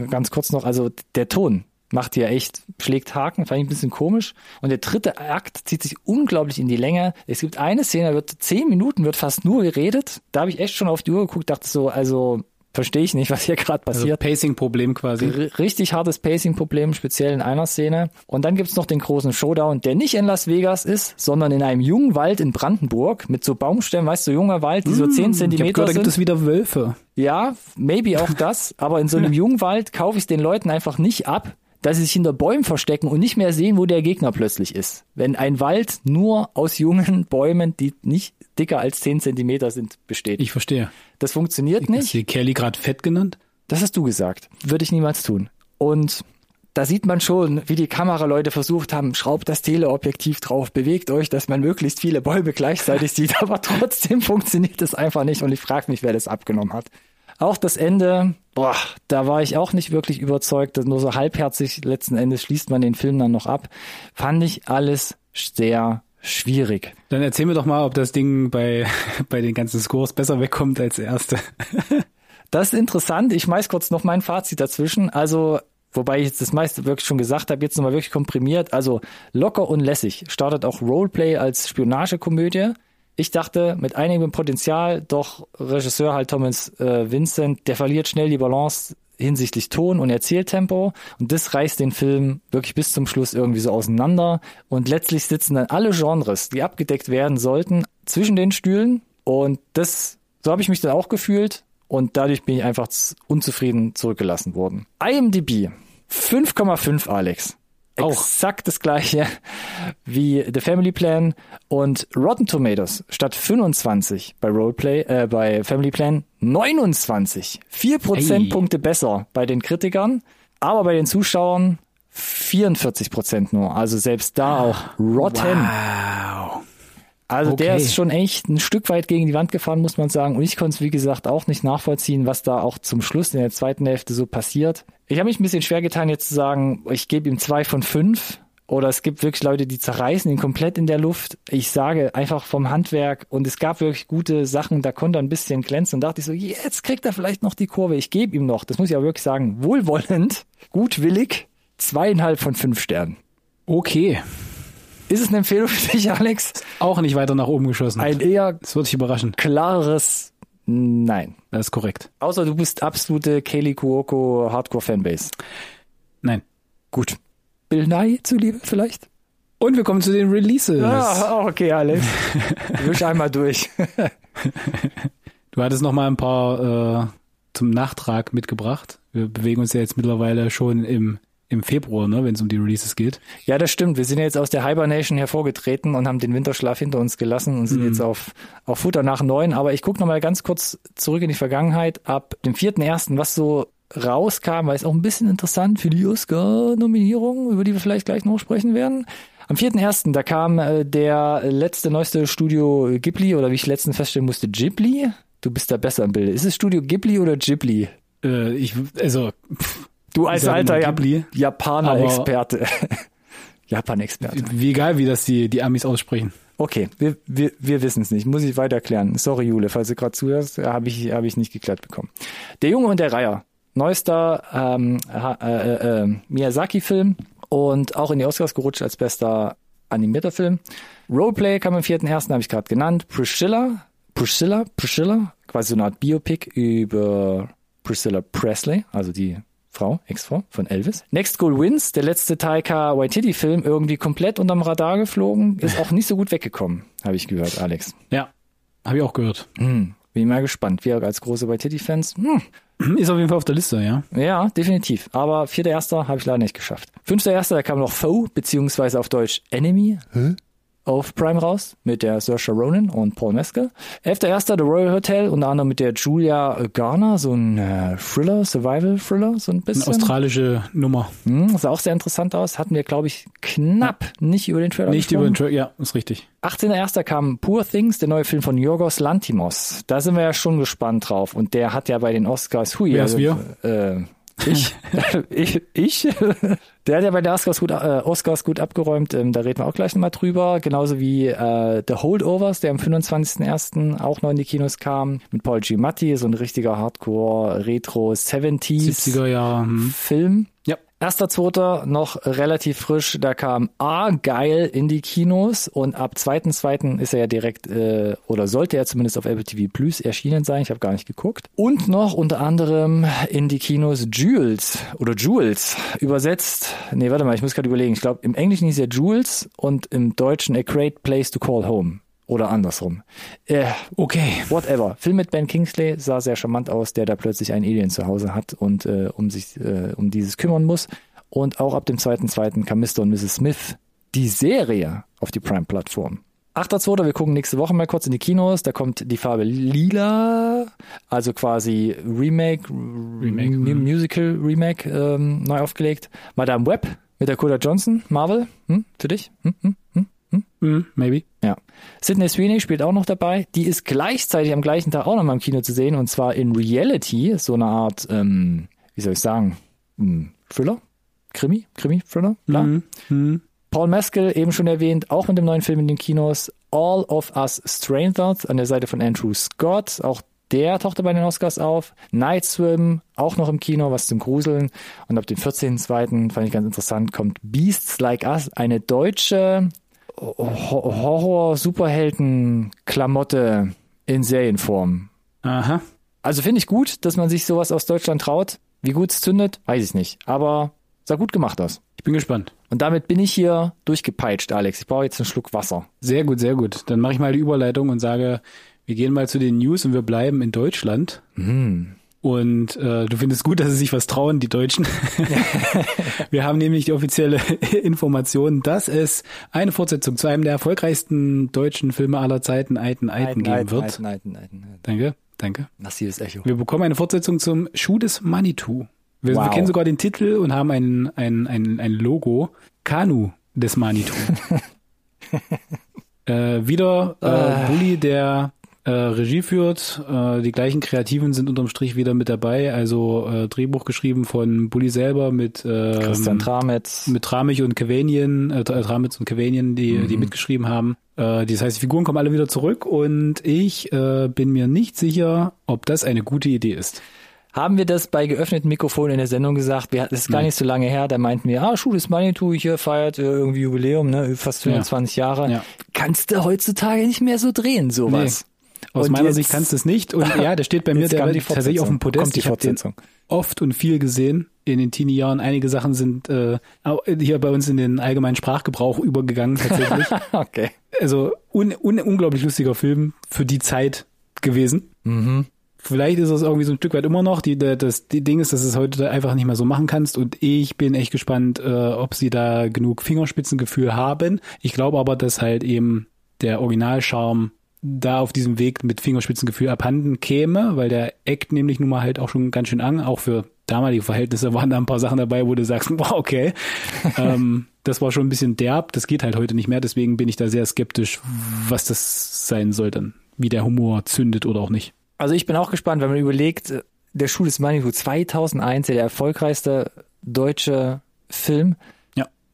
ganz kurz noch, also der Ton. Macht ja echt, schlägt Haken, fand ich ein bisschen komisch. Und der dritte Akt zieht sich unglaublich in die Länge. Es gibt eine Szene, da wird zehn Minuten, wird fast nur geredet. Da habe ich echt schon auf die Uhr geguckt, dachte so, also verstehe ich nicht, was hier gerade passiert. Also Pacing-Problem quasi. R- richtig hartes Pacing-Problem, speziell in einer Szene. Und dann gibt's noch den großen Showdown, der nicht in Las Vegas ist, sondern in einem jungen Wald in Brandenburg mit so Baumstämmen, weißt du, so junger Wald, die mmh, so zehn Zentimeter ich hab gehört, sind. Da gibt es wieder Wölfe. Ja, maybe auch das. Aber in so einem jungen Wald kaufe ich den Leuten einfach nicht ab, dass sie sich hinter Bäumen verstecken und nicht mehr sehen, wo der Gegner plötzlich ist. Wenn ein Wald nur aus jungen Bäumen, die nicht dicker als zehn Zentimeter sind, besteht. Ich verstehe. Das funktioniert ich, nicht. Hast du die Kaley gerade fett genannt? Das hast du gesagt. Würde ich niemals tun. Und da sieht man schon, wie die Kameraleute versucht haben, schraubt das Teleobjektiv drauf, bewegt euch, dass man möglichst viele Bäume gleichzeitig sieht. Aber trotzdem funktioniert das einfach nicht. Und ich frage mich, wer das abgenommen hat. Auch das Ende, boah, da war ich auch nicht wirklich überzeugt, nur so halbherzig letzten Endes schließt man den Film dann noch ab. Fand ich alles sehr schwierig. Dann erzähl mir doch mal, ob das Ding bei, bei den ganzen Scores besser wegkommt als der erste. Das ist interessant. Ich schmeiß kurz noch mein Fazit dazwischen. Also, wobei ich jetzt das meiste wirklich schon gesagt habe, jetzt nochmal wirklich komprimiert. Also, locker und lässig startet auch Roleplay als Spionagekomödie. Ich dachte, mit einigem Potenzial, doch Regisseur halt Thomas äh, Vincent, der verliert schnell die Balance hinsichtlich Ton und Erzähltempo, und das reißt den Film wirklich bis zum Schluss irgendwie so auseinander, und letztlich sitzen dann alle Genres, die abgedeckt werden sollten, zwischen den Stühlen, und das, so habe ich mich dann auch gefühlt, und dadurch bin ich einfach unzufrieden zurückgelassen worden. IMDb fünf Komma fünf, Alex. Auch. Exakt das gleiche wie The Family Plan, und Rotten Tomatoes statt fünfundzwanzig bei Roleplay, äh, bei Family Plan neunundzwanzig. Vier Prozentpunkte Ey. besser bei den Kritikern, aber bei den Zuschauern vierundvierzig Prozent nur. Also selbst da auch rotten. Wow. Also okay. Der ist schon echt ein Stück weit gegen die Wand gefahren, muss man sagen. Und ich konnte es, wie gesagt, auch nicht nachvollziehen, was da auch zum Schluss in der zweiten Hälfte so passiert. Ich habe mich ein bisschen schwer getan, jetzt zu sagen, ich gebe ihm zwei von fünf. Oder es gibt wirklich Leute, die zerreißen ihn komplett in der Luft. Ich sage einfach vom Handwerk. Und es gab wirklich gute Sachen, da konnte er ein bisschen glänzen. Und dachte ich so, jetzt kriegt er vielleicht noch die Kurve. Ich gebe ihm noch, das muss ich aber wirklich sagen, wohlwollend, gutwillig, zweieinhalb von fünf Sternen. Okay. Ist es eine Empfehlung für dich, Alex? Auch nicht weiter nach oben geschossen. Ein eher das wird dich überraschen. Klares Nein. Das ist korrekt. Außer du bist absolute Kaley Cuoco Hardcore-Fanbase. Nein. Gut. Bill Nighy zuliebe vielleicht? Und wir kommen zu den Releases. Ah, okay, Alex. Wisch einmal durch. Du hattest noch mal ein paar äh, zum Nachtrag mitgebracht. Wir bewegen uns ja jetzt mittlerweile schon im Im Februar, ne, wenn es um die Releases geht. Ja, das stimmt. Wir sind ja jetzt aus der Hibernation hervorgetreten und haben den Winterschlaf hinter uns gelassen und sind mm. jetzt auf, auf Futter nach neun. Aber ich gucke nochmal ganz kurz zurück in die Vergangenheit. Ab dem vierten ersten, was so rauskam, weil es auch ein bisschen interessant für die Oscar-Nominierung, über die wir vielleicht gleich noch sprechen werden. Am vierten ersten, da kam äh, der letzte, neueste Studio Ghibli, oder wie ich letztens feststellen musste, Ghibli. Du bist da besser im Bilde. Ist es Studio Ghibli oder Ghibli? Äh, ich, also... Pff. Du als alter Japaner-Experte. Japan-Experte. Wie egal, wie das die, die Amis aussprechen. Okay, wir, wir, wir wissen es nicht. Muss ich weiter klären. Sorry, Jule, falls du gerade zuhörst, habe ich, hab ich nicht geklärt bekommen. Der Junge und der Reiher. Neuester ähm, äh, äh, äh, Miyazaki-Film und auch in die Oscars gerutscht als bester animierter Film. Roleplay kam am vierten ersten, habe ich gerade genannt. Priscilla, Priscilla, Priscilla, quasi so eine Art Biopic über Priscilla Presley, also die Frau, Ex-Frau von Elvis. Next Goal Wins, der letzte Taika Waititi-Film, irgendwie komplett unterm Radar geflogen, ist auch nicht so gut weggekommen, habe ich gehört, Alex. Ja, habe ich auch gehört. Hm, bin mal gespannt. Wir als große Waititi-Fans. Hm. Ist auf jeden Fall auf der Liste, ja. Ja, definitiv. Aber vierter erster habe ich leider nicht geschafft. fünfter erster, da kam noch Foe, beziehungsweise auf Deutsch Enemy, Hä? auf Prime raus, mit der Saoirse Ronan und Paul Mescal. elfter erster The Royal Hotel, unter anderem mit der Julia Garner, so ein äh, Thriller, Survival-Thriller, so ein bisschen. Eine australische Nummer. Hm, sah auch sehr interessant aus. Hatten wir, glaube ich, knapp ja. nicht über den Trailer Nicht gesprochen. über den Trailer, ja, ist richtig. achtzehnter erster kam Poor Things, der neue Film von Yorgos Lanthimos. Da sind wir ja schon gespannt drauf. Und der hat ja bei den Oscars... Hui, Wer also, ist wir? Äh, Ich, ich, ich, der hat ja bei den Oscars gut, äh, Oscars gut abgeräumt, ähm, da reden wir auch gleich nochmal drüber, genauso wie äh, The Holdovers, der am fünfundzwanzigsten ersten auch noch in die Kinos kam, mit Paul Giamatti, so ein richtiger Hardcore-Retro-siebziger-Film. Ja. erster zweiter noch relativ frisch, da kam Argyle in die Kinos, und ab zweiten zweiten ist er ja direkt, äh, oder sollte er zumindest auf Apple T V Plus erschienen sein, ich habe gar nicht geguckt. Und noch unter anderem in die Kinos Jules, oder Jules, übersetzt, nee, warte mal, ich muss gerade überlegen, ich glaube, im Englischen hieß er Jules und im Deutschen A Great Place to Call Home. Oder andersrum. Äh, okay. Whatever. Film mit Ben Kingsley, sah sehr charmant aus, der da plötzlich einen Alien zu Hause hat und äh, um sich äh, um dieses kümmern muss. Und auch ab dem zweiten zweiten kam Mister und Missus Smith, die Serie, auf die Prime-Plattform. achter zweiter wir gucken nächste Woche mal kurz in die Kinos. Da kommt die Farbe Lila, also quasi Remake, Remake M- Musical Remake, ähm, neu aufgelegt. Madame Web mit Dakota Johnson, Marvel, hm? für dich? Hm? Hm? Hm? Hm? Mm, maybe. Ja. Sydney Sweeney spielt auch noch dabei. Die ist gleichzeitig am gleichen Tag auch noch mal im Kino zu sehen, und zwar in Reality, so eine Art, ähm, wie soll ich sagen, hm, Thriller? Krimi? Krimi-Thriller? Mm, mm. Paul Mescal, eben schon erwähnt, auch mit dem neuen Film in den Kinos, All of Us Strangers, an der Seite von Andrew Scott, auch der tauchte bei den Oscars auf. Night Swim, auch noch im Kino, was zum Gruseln. Und ab dem vierzehnten zweiten fand ich ganz interessant, kommt Beasts Like Us, eine deutsche Horror-Superhelden-Klamotte in Serienform. Aha. Also finde ich gut, dass man sich sowas aus Deutschland traut. Wie gut es zündet, weiß ich nicht. Aber sah gut gemacht aus. Ich bin gespannt. Und damit bin ich hier durchgepeitscht, Alex. Ich brauche jetzt einen Schluck Wasser. Sehr gut, sehr gut. Dann mache ich mal die Überleitung und sage, wir gehen mal zu den News und wir bleiben in Deutschland. Mhm. Und äh, du findest gut, dass sie sich was trauen, die Deutschen. Wir haben nämlich die offizielle Information, dass es eine Fortsetzung zu einem der erfolgreichsten deutschen Filme aller Zeiten, Alten, Alten, geben wird. Alten, Alten, Alten, Alten. Danke, danke. Massives Echo. Wir bekommen eine Fortsetzung zum Schuh des Manitou. Wir, wow. wir kennen sogar den Titel und haben ein, ein, ein, ein Logo. Kanu des Manitou. äh, wieder äh, Bully, der... Äh, Regie führt, äh, die gleichen Kreativen sind unterm Strich wieder mit dabei, also äh, Drehbuch geschrieben von Bully selber mit äh, Christian Tramitz, mit Tramich und Kevenien, äh, Tramitz und Kevenien, die mhm. die mitgeschrieben haben. Äh, das heißt, die Figuren kommen alle wieder zurück und ich äh, bin mir nicht sicher, ob das eine gute Idee ist. Haben wir das bei geöffneten Mikrofonen in der Sendung gesagt? Wir, das ist gar Nein. nicht so lange her. Da meinten wir, ah, Schuh des Manitou hier feiert irgendwie Jubiläum, ne, fast fünfundzwanzig ja. Jahre. Ja. Kannst du heutzutage nicht mehr so drehen, sowas. Nee. Aus und meiner jetzt, Sicht kannst du es nicht. Und ja, der steht bei mir der tatsächlich auf dem Podest. Ich habe den oft und viel gesehen in den Teenie-Jahren. Einige Sachen sind äh, hier bei uns in den allgemeinen Sprachgebrauch übergegangen tatsächlich. Okay. Also un, un, unglaublich lustiger Film für die Zeit gewesen. Mhm. Vielleicht ist es irgendwie so ein Stück weit immer noch. Die, das die Ding ist, dass du es heute einfach nicht mehr so machen kannst. Und ich bin echt gespannt, äh, ob sie da genug Fingerspitzengefühl haben. Ich glaube aber, dass halt eben der Originalcharme da auf diesem Weg mit Fingerspitzengefühl abhanden käme, weil der Act nämlich nun mal halt auch schon ganz schön an, auch für damalige Verhältnisse waren da ein paar Sachen dabei, wo du sagst, wow, okay, ähm, das war schon ein bisschen derb, das geht halt heute nicht mehr, deswegen bin ich da sehr skeptisch, was das sein soll dann, wie der Humor zündet oder auch nicht. Also ich bin auch gespannt, wenn man überlegt, der Schuh des Manitou zweitausendeins, der erfolgreichste deutsche Film.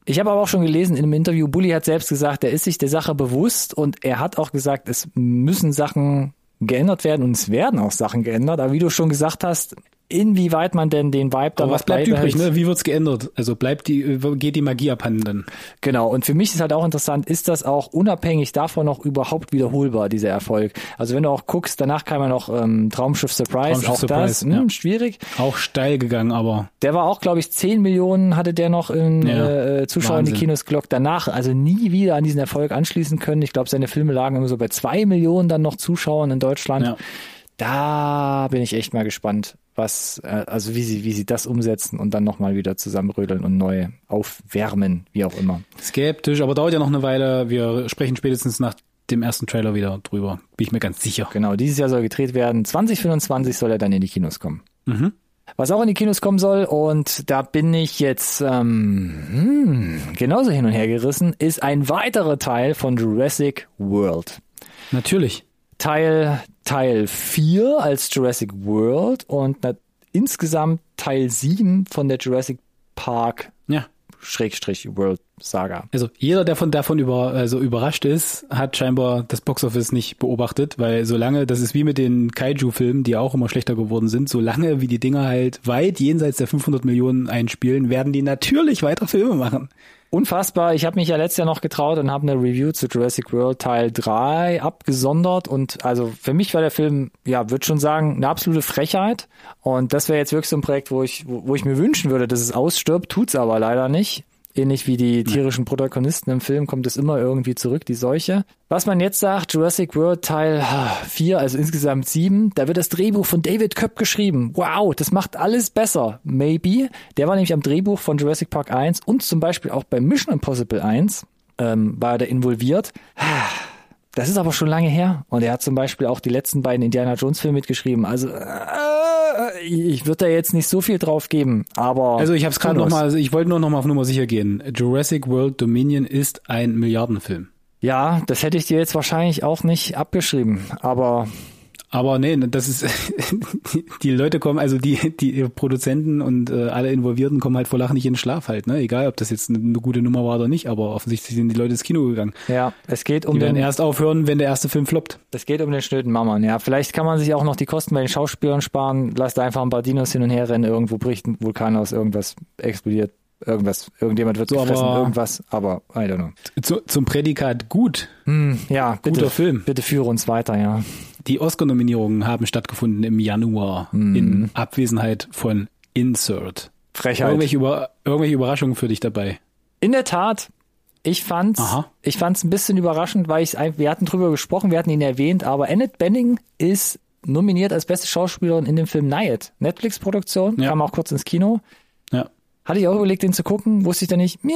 Ich habe aber auch schon gelesen in einem Interview, Bully hat selbst gesagt, er ist sich der Sache bewusst und er hat auch gesagt, es müssen Sachen geändert werden und es werden auch Sachen geändert. Aber wie du schon gesagt hast, inwieweit man denn den Vibe da was bleibt übrig, ne? Wie wird's geändert? Also bleibt die, geht die Magie abhanden dann? Genau. Und für mich ist halt auch interessant, ist das auch unabhängig davon noch überhaupt wiederholbar, dieser Erfolg? Also wenn du auch guckst, danach kam ja noch ähm, Traumschiff Surprise, Traumschiff auch Surprise, das, ja. Mh, schwierig. Auch steil gegangen, aber. Der war auch, glaube ich, zehn Millionen hatte der noch in ja, äh, Zuschauern, die Kinos glockt. Danach, also nie wieder an diesen Erfolg anschließen können. Ich glaube, seine Filme lagen immer so bei zwei Millionen dann noch Zuschauern in Deutschland. Ja. Da bin ich echt mal gespannt, was, also wie sie, wie sie das umsetzen und dann nochmal wieder zusammenrödeln und neu aufwärmen, wie auch immer. Skeptisch, aber dauert ja noch eine Weile. Wir sprechen spätestens nach dem ersten Trailer wieder drüber. Bin ich mir ganz sicher. Genau, dieses Jahr soll gedreht werden. zwanzig fünfundzwanzig soll er dann in die Kinos kommen. Mhm. Was auch in die Kinos kommen soll, und da bin ich jetzt ähm, hm, genauso hin und her gerissen, ist ein weiterer Teil von Jurassic World. Natürlich. Teil Teil vier als Jurassic World und na, insgesamt Teil sieben von der Jurassic Park ja. Schrägstrich World Saga. Also jeder, der von, davon über, also überrascht ist, hat scheinbar das Boxoffice nicht beobachtet, weil solange, das ist wie mit den Kaiju-Filmen, die auch immer schlechter geworden sind, solange wie die Dinger halt weit jenseits der fünfhundert Millionen einspielen, werden die natürlich weiter Filme machen. Unfassbar. Ich habe mich ja letztes Jahr noch getraut und habe eine Review zu Jurassic World Teil drei abgesondert und also für mich war der Film, ja, würde schon sagen, eine absolute Frechheit und das wäre jetzt wirklich so ein Projekt, wo ich, wo, wo ich mir wünschen würde, dass es ausstirbt, tut's aber leider nicht. Ähnlich wie die tierischen Protagonisten im Film kommt es immer irgendwie zurück, die Seuche. Was man jetzt sagt, Jurassic World Teil vier, also insgesamt sieben, da wird das Drehbuch von David Koepp geschrieben. Wow, das macht alles besser. Maybe. Der war nämlich am Drehbuch von Jurassic Park eins und zum Beispiel auch bei Mission Impossible eins ähm, war er involviert. Das ist aber schon lange her. Und er hat zum Beispiel auch die letzten beiden Indiana Jones Filme mitgeschrieben. Also... Ich würde da jetzt nicht so viel drauf geben, aber... Also ich habe es gerade noch mal, ich wollte nur noch mal auf Nummer sicher gehen. Jurassic World Dominion ist ein Milliardenfilm. Ja, das hätte ich dir jetzt wahrscheinlich auch nicht abgeschrieben, aber... Aber nee, das ist... die Leute kommen, also die die Produzenten und äh, alle Involvierten kommen halt vor Lachen nicht in den Schlaf halt, ne? Egal, ob das jetzt eine, eine gute Nummer war oder nicht, aber offensichtlich sind die Leute ins Kino gegangen. Ja, es geht um die den... Die werden erst aufhören, wenn der erste Film floppt. Es geht um den schnöden Mammon, ja. Vielleicht kann man sich auch noch die Kosten bei den Schauspielern sparen. Lass da einfach ein paar Dinos hin und her rennen, irgendwo bricht ein Vulkan aus, irgendwas explodiert, irgendwas, irgendjemand wird so, gefressen, aber irgendwas, aber I don't know. Zu, zum Prädikat gut. Hm, ja, bitte, guter Film. Bitte führe uns weiter, ja. Die Oscar-Nominierungen haben stattgefunden im Januar mm. in Abwesenheit von Insert. Frechheit. Irgendwelche, Über- irgendwelche Überraschungen für dich dabei? In der Tat. Ich fand's, Aha. ich fand's ein bisschen überraschend, weil ich, wir hatten drüber gesprochen, wir hatten ihn erwähnt, aber Annette Bening ist nominiert als beste Schauspielerin in dem Film Nyatt. Netflix-Produktion, ja. Kam auch kurz ins Kino. Ja. Hatte ich auch überlegt, den zu gucken, wusste ich dann nicht. Meh.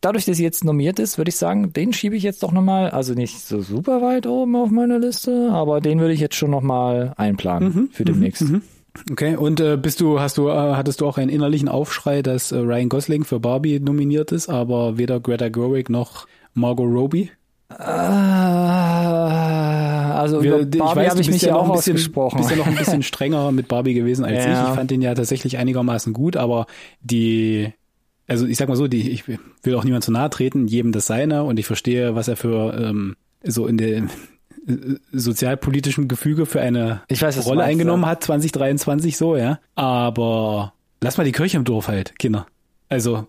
Dadurch, dass sie jetzt nominiert ist, würde ich sagen, den schiebe ich jetzt doch nochmal, also nicht so super weit oben auf meiner Liste, aber den würde ich jetzt schon nochmal einplanen mhm. für demnächst. Mhm. Okay, und äh, bist du, hast du, äh, hattest du auch einen innerlichen Aufschrei, dass äh, Ryan Gosling für Barbie nominiert ist, aber weder Greta Gerwig noch Margot Robbie? Äh, also über Wir, Barbie habe ich mich ja auch ausgesprochen. Du bist ja noch ein bisschen strenger mit Barbie gewesen als ja. ich. Ich fand den ja tatsächlich einigermaßen gut, aber die, also ich sag mal so, die, ich will auch niemand zu nahe treten, jedem das seine, und ich verstehe, was er für ähm, so in der sozialpolitischen Gefüge für eine ich weiß, Rolle meinst, eingenommen ja. hat, zwanzig dreiundzwanzig so, ja. Aber lass mal die Kirche im Dorf halt, Kinder. Also,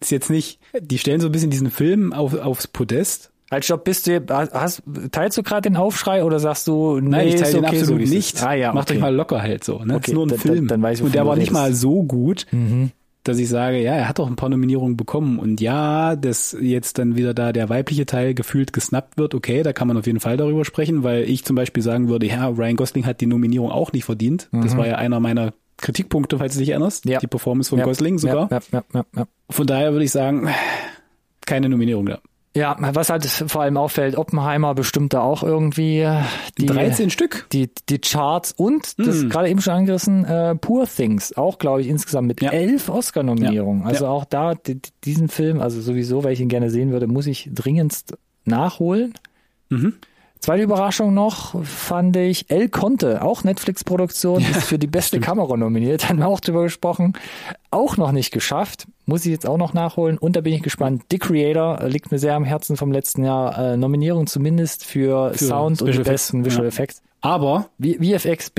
ist jetzt nicht, die stellen so ein bisschen diesen Film auf, aufs Podest. Halt, stopp, bist du, hast, teilst du gerade den Aufschrei oder sagst du, nee, nein, ich teile den okay, absolut so nicht. Ah, ja, okay. Macht euch mal locker halt so, ne? Okay, ist nur ein dann, Film. Dann, dann weiß ich, und der war nicht mal so gut. Mhm. Dass ich sage, ja, er hat doch ein paar Nominierungen bekommen, und ja, dass jetzt dann wieder da der weibliche Teil gefühlt gesnappt wird, okay, da kann man auf jeden Fall darüber sprechen, weil ich zum Beispiel sagen würde, ja, Ryan Gosling hat die Nominierung auch nicht verdient. Mhm. Das war ja einer meiner Kritikpunkte, falls du dich erinnerst, ja. die Performance von ja. Gosling sogar. Ja. Ja. Ja. Ja. Ja. Von daher würde ich sagen, keine Nominierung da. Ja, was halt vor allem auffällt, Oppenheimer bestimmt da auch irgendwie die dreizehn Stück, die die Charts, und das hm. gerade eben schon angerissen, äh, Poor Things auch, glaube ich, insgesamt mit ja. elf Oscar-Nominierungen. Ja. Also ja. auch da die, diesen Film, also sowieso, weil ich ihn gerne sehen würde, muss ich dringendst nachholen. Mhm. Zweite Überraschung noch, fand ich, El Conte, auch Netflix-Produktion, ja, ist für die beste stimmt. Kamera nominiert, haben wir auch drüber gesprochen. Auch noch nicht geschafft, muss ich jetzt auch noch nachholen, und da bin ich gespannt. The Creator liegt mir sehr am Herzen vom letzten Jahr, äh, Nominierung zumindest für, für Sound Special und die besten Visual ja. Effects. Aber V F X,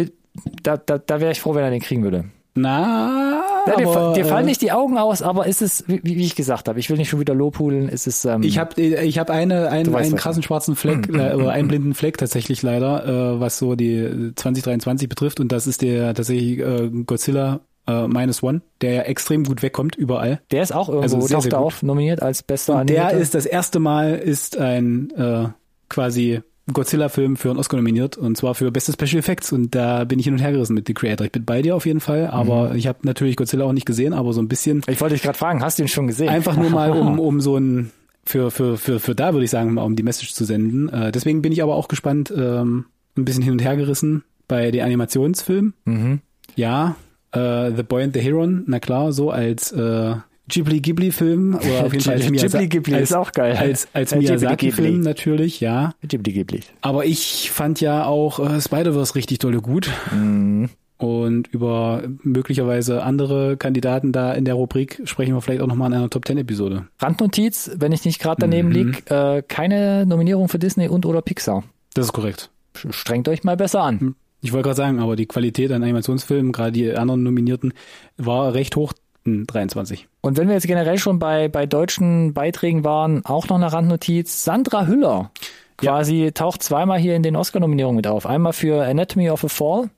da, da, da wäre ich froh, wenn er den kriegen würde. Na, ja, dir, aber, dir fallen nicht die Augen aus, aber ist es, wie, wie ich gesagt habe, ich will nicht schon wieder lobhudeln, ist es... Ähm, ich habe ich hab eine, ein, einen weißt, krassen schwarzen Fleck, äh, oder einen blinden Fleck tatsächlich leider, äh, was so die zwanzig dreiundzwanzig betrifft, und das ist der tatsächlich äh, Godzilla äh, Minus One, der ja extrem gut wegkommt überall. Der ist auch irgendwo, also sehr, sehr auch nominiert als bester Animator. Der ist das erste Mal, ist ein äh, quasi... Godzilla-Film für einen Oscar nominiert, und zwar für beste Special Effects, und da bin ich hin und her gerissen mit The Creator. Ich bin bei dir auf jeden Fall, aber mhm. ich habe natürlich Godzilla auch nicht gesehen, aber so ein bisschen. Ich wollte dich gerade fragen, hast du ihn schon gesehen? Einfach nur mal, um um so ein, für für für für da würde ich sagen, um die Message zu senden. Äh, deswegen bin ich aber auch gespannt, ähm, ein bisschen hin und her gerissen bei den Animationsfilmen. Mhm. Ja, äh, The Boy and the Heron, na klar, so als äh, Ghibli Ghibli Film oder auf jeden Fall als Miyazaki Ghibli Ghibli als, ist auch geil. Als als ja, Miyazaki Film natürlich, ja. Ghibli Ghibli. Aber ich fand ja auch äh, Spider-Verse richtig dolle gut. Mm. Und über möglicherweise andere Kandidaten da in der Rubrik sprechen wir vielleicht auch nochmal in einer Top Ten Episode. Randnotiz, wenn ich nicht gerade daneben mm-hmm. lieg, äh, keine Nominierung für Disney und oder Pixar. Das ist korrekt. Strengt euch mal besser an. Ich wollte gerade sagen, aber die Qualität an Animationsfilmen, gerade die anderen Nominierten, war recht hoch. dreiundzwanzig. Und wenn wir jetzt generell schon bei bei deutschen Beiträgen waren, auch noch eine Randnotiz. Sandra Hüller quasi ja. taucht zweimal hier in den Oscar-Nominierungen mit auf. Einmal für Anatomy of a Fall.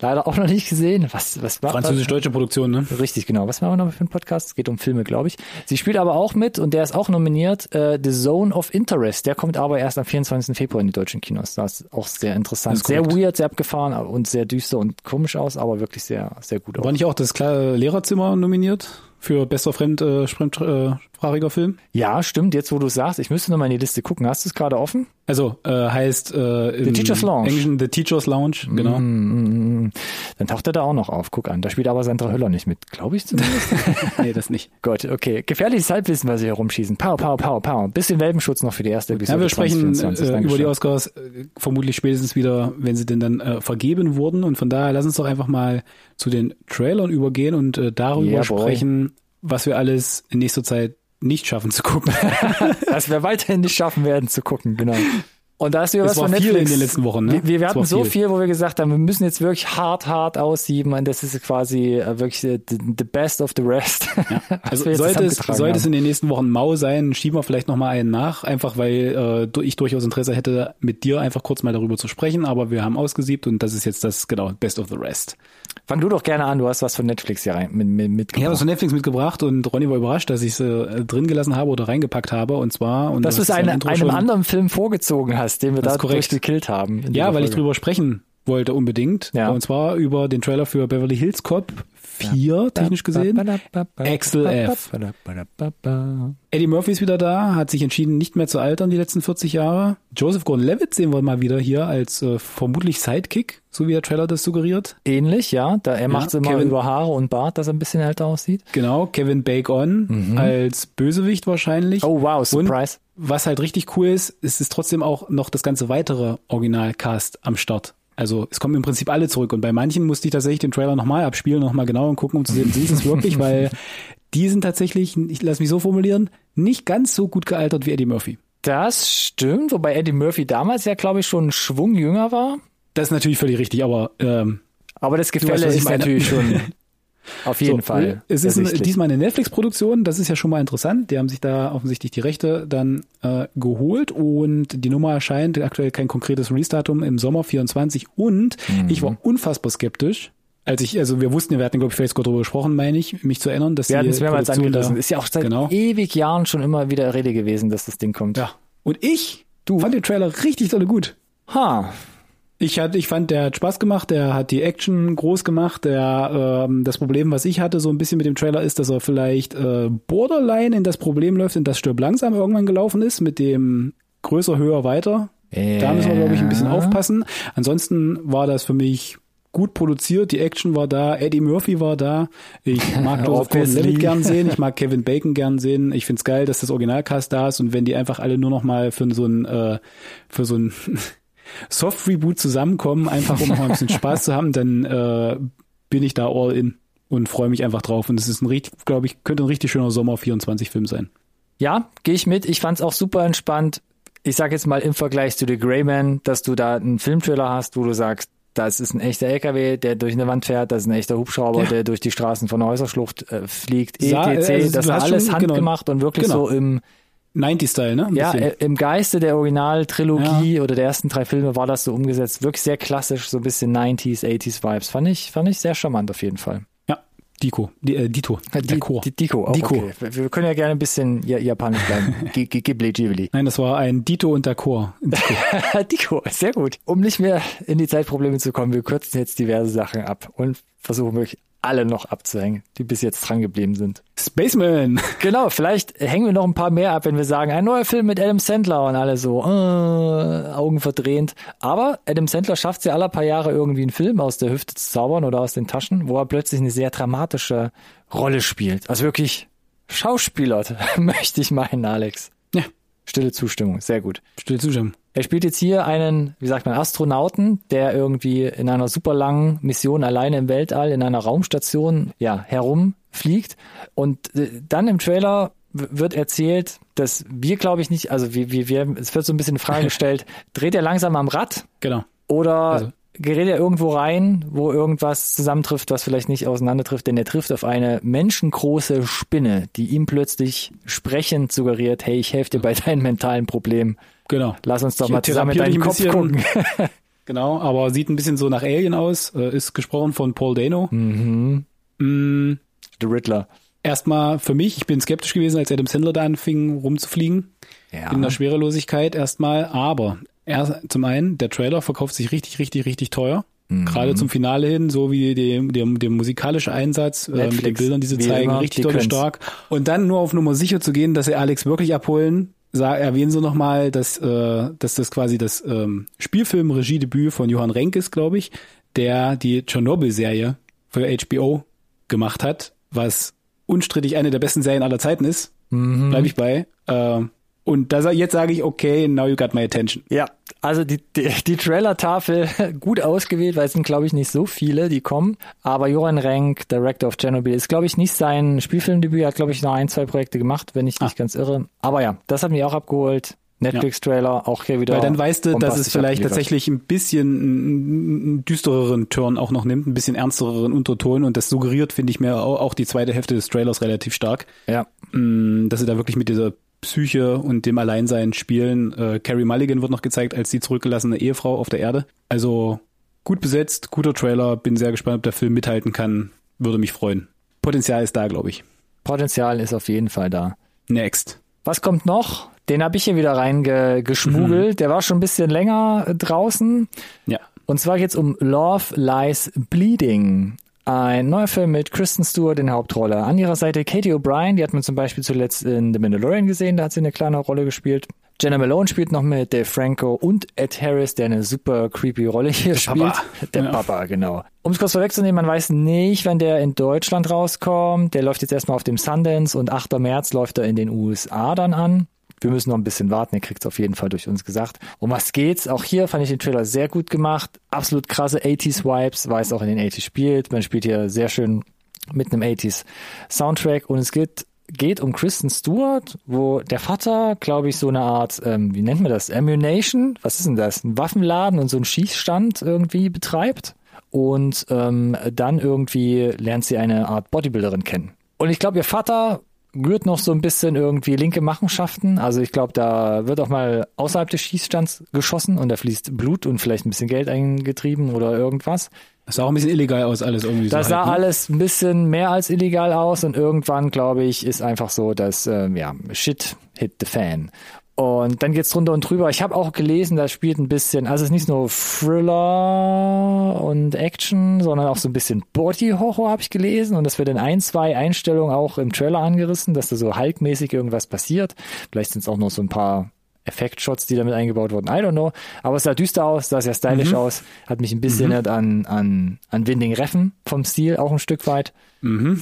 Leider auch noch nicht gesehen. Was, was war Französisch-deutsche Produktion, ne? Richtig, genau. Was machen wir noch für einen Podcast? Es geht um Filme, glaube ich. Sie spielt aber auch mit, und der ist auch nominiert, äh, The Zone of Interest. Der kommt aber erst am vierundzwanzigsten Februar in die deutschen Kinos. Das ist auch sehr interessant. Sehr weird, sehr abgefahren und sehr düster und komisch aus, aber wirklich sehr, sehr gut aus. War nicht auch das kleine Lehrerzimmer nominiert? Für bester fremdsprachiger Film? Ja, stimmt. Jetzt, wo du sagst, ich müsste nochmal in die Liste gucken. Hast du es gerade offen? Also, äh, heißt äh, im The Teacher's Lounge. Englischen The Teacher's Lounge, genau. Mm, mm, dann taucht er da auch noch auf. Guck an. Da spielt aber Sandra Hüller nicht mit, glaube ich zumindest. Nee, das nicht. Gut, okay. Gefährliches Halbwissen, was wir hier rumschießen. Pow, pow, pow, pow. Ein bisschen Welpenschutz noch für die erste Episode. Ja, wir sprechen äh, über die Oscars äh, vermutlich spätestens wieder, wenn sie denn dann äh, vergeben wurden. Und von daher lass uns doch einfach mal zu den Trailern übergehen und äh, darüber yeah, sprechen, boy. was wir alles in nächster Zeit nicht schaffen zu gucken. Was wir weiterhin nicht schaffen werden zu gucken, genau. Und da ist wieder was von Netflix. Es war viel in den letzten Wochen, ne? Wir, wir hatten so viel, wo wir gesagt haben, wir müssen jetzt wirklich hart, hart aussieben. Und das ist quasi wirklich the, the best of the rest. Ja. Also sollte es, sollte es in den nächsten Wochen mau sein, schieben wir vielleicht nochmal einen nach. Einfach, weil äh, ich durchaus Interesse hätte, mit dir einfach kurz mal darüber zu sprechen. Aber wir haben ausgesiebt und das ist jetzt das, genau, best of the rest. Fang du doch gerne an, du hast was von Netflix hier rein, mit, mit, mitgebracht. Ich habe was von Netflix mitgebracht und Ronny war überrascht, dass ich es äh, drin gelassen habe oder reingepackt habe. Und zwar... Und dass du es eine, einem schon, anderen Film vorgezogen hast, den wir da durchgekillt haben. Ja, weil Folge. ich drüber sprechen wollte unbedingt. Ja. Und zwar über den Trailer für Beverly Hills Cop vier, ja. technisch gesehen. Axel F. Eddie Murphy ist wieder da, hat sich entschieden, nicht mehr zu altern die letzten vierzig Jahre. Joseph Gordon-Levitt sehen wir mal wieder hier als äh, vermutlich Sidekick, so wie der Trailer das suggeriert. Ähnlich, ja. Da, er ja, macht es immer Kevin, über Haare und Bart, dass er ein bisschen älter aussieht. Genau, Kevin Bacon mhm. als Bösewicht wahrscheinlich. Oh wow, Surprise. Und was halt richtig cool ist, es ist trotzdem auch noch das ganze weitere Originalcast am Start. Also es kommen im Prinzip alle zurück. Und bei manchen musste ich tatsächlich den Trailer nochmal abspielen, nochmal genau und gucken, um zu sehen, sind sie es wirklich, weil die sind tatsächlich, ich lass mich so formulieren, nicht ganz so gut gealtert wie Eddie Murphy. Das stimmt, wobei Eddie Murphy damals ja, glaube ich, schon einen Schwung jünger war. Das ist natürlich völlig richtig, aber... Ähm, aber das Gefälle ist natürlich schon... Auf jeden so, Fall. Es ist ein, diesmal eine Netflix-Produktion, das ist ja schon mal interessant. Die haben sich da offensichtlich die Rechte dann äh, geholt und die Nummer erscheint aktuell kein konkretes Release-Datum im Sommer vierundzwanzig und mhm. ich war unfassbar skeptisch, als ich, also wir wussten, wir hatten, glaube ich, vielleicht sogar darüber gesprochen, meine ich, mich zu erinnern, dass wir die Produktion mehrmals angelassen. Da, ist ja auch seit genau. ewig Jahren schon immer wieder Rede gewesen, dass das Ding kommt. Ja. Und ich du. fand den Trailer richtig dolle gut. Ha. Ich hatte, ich fand, der hat Spaß gemacht, der hat die Action groß gemacht, der, ähm, das Problem, was ich hatte, so ein bisschen mit dem Trailer ist, dass er vielleicht äh, borderline in das Problem läuft, in das Stirb langsam irgendwann gelaufen ist, mit dem größer, höher, weiter. Äh. Da müssen wir, glaube ich, ein bisschen aufpassen. Ansonsten war das für mich gut produziert, die Action war da, Eddie Murphy war da, ich mag Joseph Gordon-Levitt gern sehen, ich mag Kevin Bacon gern sehen, ich find's geil, dass das Originalcast da ist und wenn die einfach alle nur noch mal für so ein, äh, für so ein Soft-Reboot zusammenkommen, einfach um noch mal ein bisschen Spaß zu haben, dann äh, bin ich da all in und freue mich einfach drauf. Und es ist ein richtig, glaube ich, könnte ein richtig schöner Sommer vierundzwanzig-Film sein. Ja, gehe ich mit. Ich fand es auch super entspannt. Ich sage jetzt mal im Vergleich zu The Grey Man, dass du da einen Filmtrailer hast, wo du sagst, das ist ein echter L K W, der durch eine Wand fährt, das ist ein echter Hubschrauber, ja. der durch die Straßen von der Häuserschlucht äh, fliegt, et cetera. Also, das ist alles schon, handgemacht genau. und wirklich genau. so im neunziger-Style, ne? Ein ja, bisschen. Im Geiste der Original-Trilogie ja. oder der ersten drei Filme war das so umgesetzt. Wirklich sehr klassisch, so ein bisschen neunziger-, achtziger-Vibes. Fand ich, fand ich sehr charmant auf jeden Fall. Ja, Diko. Die, äh, Dito. Äh, die, die, Diko. Auch, Diko. Okay. Wir, wir können ja gerne ein bisschen japanisch bleiben. Ghibli, Ghibli. Nein, das war ein Dito und D'accord. Diko. Diko, sehr gut. Um nicht mehr in die Zeitprobleme zu kommen, wir kürzen jetzt diverse Sachen ab und versuchen wirklich alle noch abzuhängen, die bis jetzt dran geblieben sind. Spaceman! Genau, vielleicht hängen wir noch ein paar mehr ab, wenn wir sagen, ein neuer Film mit Adam Sandler und alle so, äh, Augen verdrehend. Aber Adam Sandler schafft es ja alle paar Jahre irgendwie einen Film aus der Hüfte zu zaubern oder aus den Taschen, wo er plötzlich eine sehr dramatische Rolle spielt. Also wirklich Schauspieler, möchte ich meinen, Alex. Ja. Stille Zustimmung, sehr gut. Stille Zustimmung. Er spielt jetzt hier einen, wie sagt man, Astronauten, der irgendwie in einer super langen Mission alleine im Weltall in einer Raumstation ja herumfliegt. Und dann im Trailer wird erzählt, dass wir, glaube ich, nicht, also wir, wir, wir, es wird so ein bisschen in Frage gestellt, dreht er langsam am Rad? Genau. Oder also. gerät er irgendwo rein, wo irgendwas zusammentrifft, was vielleicht nicht auseinandertrifft, denn er trifft auf eine menschengroße Spinne, die ihm plötzlich sprechend suggeriert, hey, ich helfe dir bei deinen mentalen Problemen. Genau. Lass uns doch mal ich zusammen deinen Kopf bisschen, gucken. Genau, aber sieht ein bisschen so nach Alien aus, ist gesprochen von Paul Dano. Mhm. Mm. The Riddler. Erstmal für mich, ich bin skeptisch gewesen, als Adam Sandler da anfing rumzufliegen. Ja. In der Schwerelosigkeit erstmal, aber er, zum einen, der Trailer verkauft sich richtig, richtig, richtig teuer. Mhm. Gerade zum Finale hin, so wie der musikalische Einsatz, Netflix, äh, mit den Bildern, die sie zeigen, immer, richtig doll stark. Und dann nur auf Nummer sicher zu gehen, dass sie Alex wirklich abholen, sag, erwähnen sie nochmal, dass, äh, dass das quasi das ähm, Spielfilm-Regiedebüt von Johann Renck ist, glaube ich, der die Tschernobyl-Serie für H B O gemacht hat, was unstrittig eine der besten Serien aller Zeiten ist. Mhm. Bleibe ich bei. Äh, Und da, jetzt sage ich, okay, now you got my attention. Ja, also die, die, die Trailer-Tafel gut ausgewählt, weil es sind, glaube ich, nicht so viele, die kommen. Aber Johann Renck, Director of Chernobyl, ist, glaube ich, nicht sein Spielfilmdebüt. Er hat, glaube ich, noch ein, zwei Projekte gemacht, wenn ich nicht ah. ganz irre. Aber ja, das hat mich auch abgeholt. Netflix-Trailer, ja. Auch hier wieder. Weil dann weißt du, dass es vielleicht abliefert. Tatsächlich ein bisschen einen düstereren Turn auch noch nimmt, ein bisschen ernstereren Unterton, und das suggeriert, finde ich, mir auch die zweite Hälfte des Trailers relativ stark. Ja. Dass sie da wirklich mit dieser Psyche und dem Alleinsein spielen. Äh, Carey Mulligan wird noch gezeigt als die zurückgelassene Ehefrau auf der Erde. Also gut besetzt, guter Trailer, bin sehr gespannt, ob der Film mithalten kann. Würde mich freuen. Potenzial ist da, glaube ich. Potenzial ist auf jeden Fall da. Next. Was kommt noch? Den habe ich hier wieder reingeschmuggelt. Mhm. Der war schon ein bisschen länger draußen. Ja. Und zwar geht's um Love Lies Bleeding. Ein neuer Film mit Kristen Stewart in der Hauptrolle. An ihrer Seite Katie O'Brien, die hat man zum Beispiel zuletzt in The Mandalorian gesehen, da hat sie eine kleine Rolle gespielt. Jenna Malone spielt noch mit Dave Franco und Ed Harris, der eine super creepy Rolle hier der spielt. Papa. Der ja. Papa, genau. Um es kurz vorwegzunehmen, man weiß nicht, wann der in Deutschland rauskommt. Der läuft jetzt erstmal auf dem Sundance und achter März läuft er in den U S A dann an. Wir müssen noch ein bisschen warten, ihr kriegt es auf jeden Fall durch uns gesagt. Um was geht's? Auch hier fand ich den Trailer sehr gut gemacht. Absolut krasse achtziger-Vibes, weil es auch in den achtziger spielt. Man spielt hier sehr schön mit einem achtziger-Soundtrack. Und es geht, geht um Kristen Stewart, wo der Vater, glaube ich, so eine Art, ähm, wie nennt man das, Ammunition? Was ist denn das? Ein Waffenladen und so ein Schießstand irgendwie betreibt. Und ähm, dann irgendwie lernt sie eine Art Bodybuilderin kennen. Und ich glaube, ihr Vater rührt noch so ein bisschen irgendwie linke Machenschaften. Also ich glaube, da wird auch mal außerhalb des Schießstands geschossen und da fließt Blut und vielleicht ein bisschen Geld eingetrieben oder irgendwas. Das sah auch ein bisschen illegal aus, alles irgendwie. Das so sah halt, ne? alles ein bisschen mehr als illegal aus und irgendwann, glaube ich, ist einfach so, dass ähm, ja, shit hit the fan. Und dann geht's drunter und drüber. Ich habe auch gelesen, da spielt ein bisschen, also es ist nicht nur Thriller und Action, sondern auch so ein bisschen Body-Horror habe ich gelesen. Und das wird in ein, zwei Einstellungen auch im Trailer angerissen, dass da so Hulk-mäßig irgendwas passiert. Vielleicht sind es auch nur so ein paar Effektshots, die damit eingebaut wurden. I don't know. Aber es sah düster aus, sah sehr stylisch mhm. aus. Hat mich ein bisschen mhm. erinnert an, an, an Winding Refn vom Stil, auch ein Stück weit. Mhm.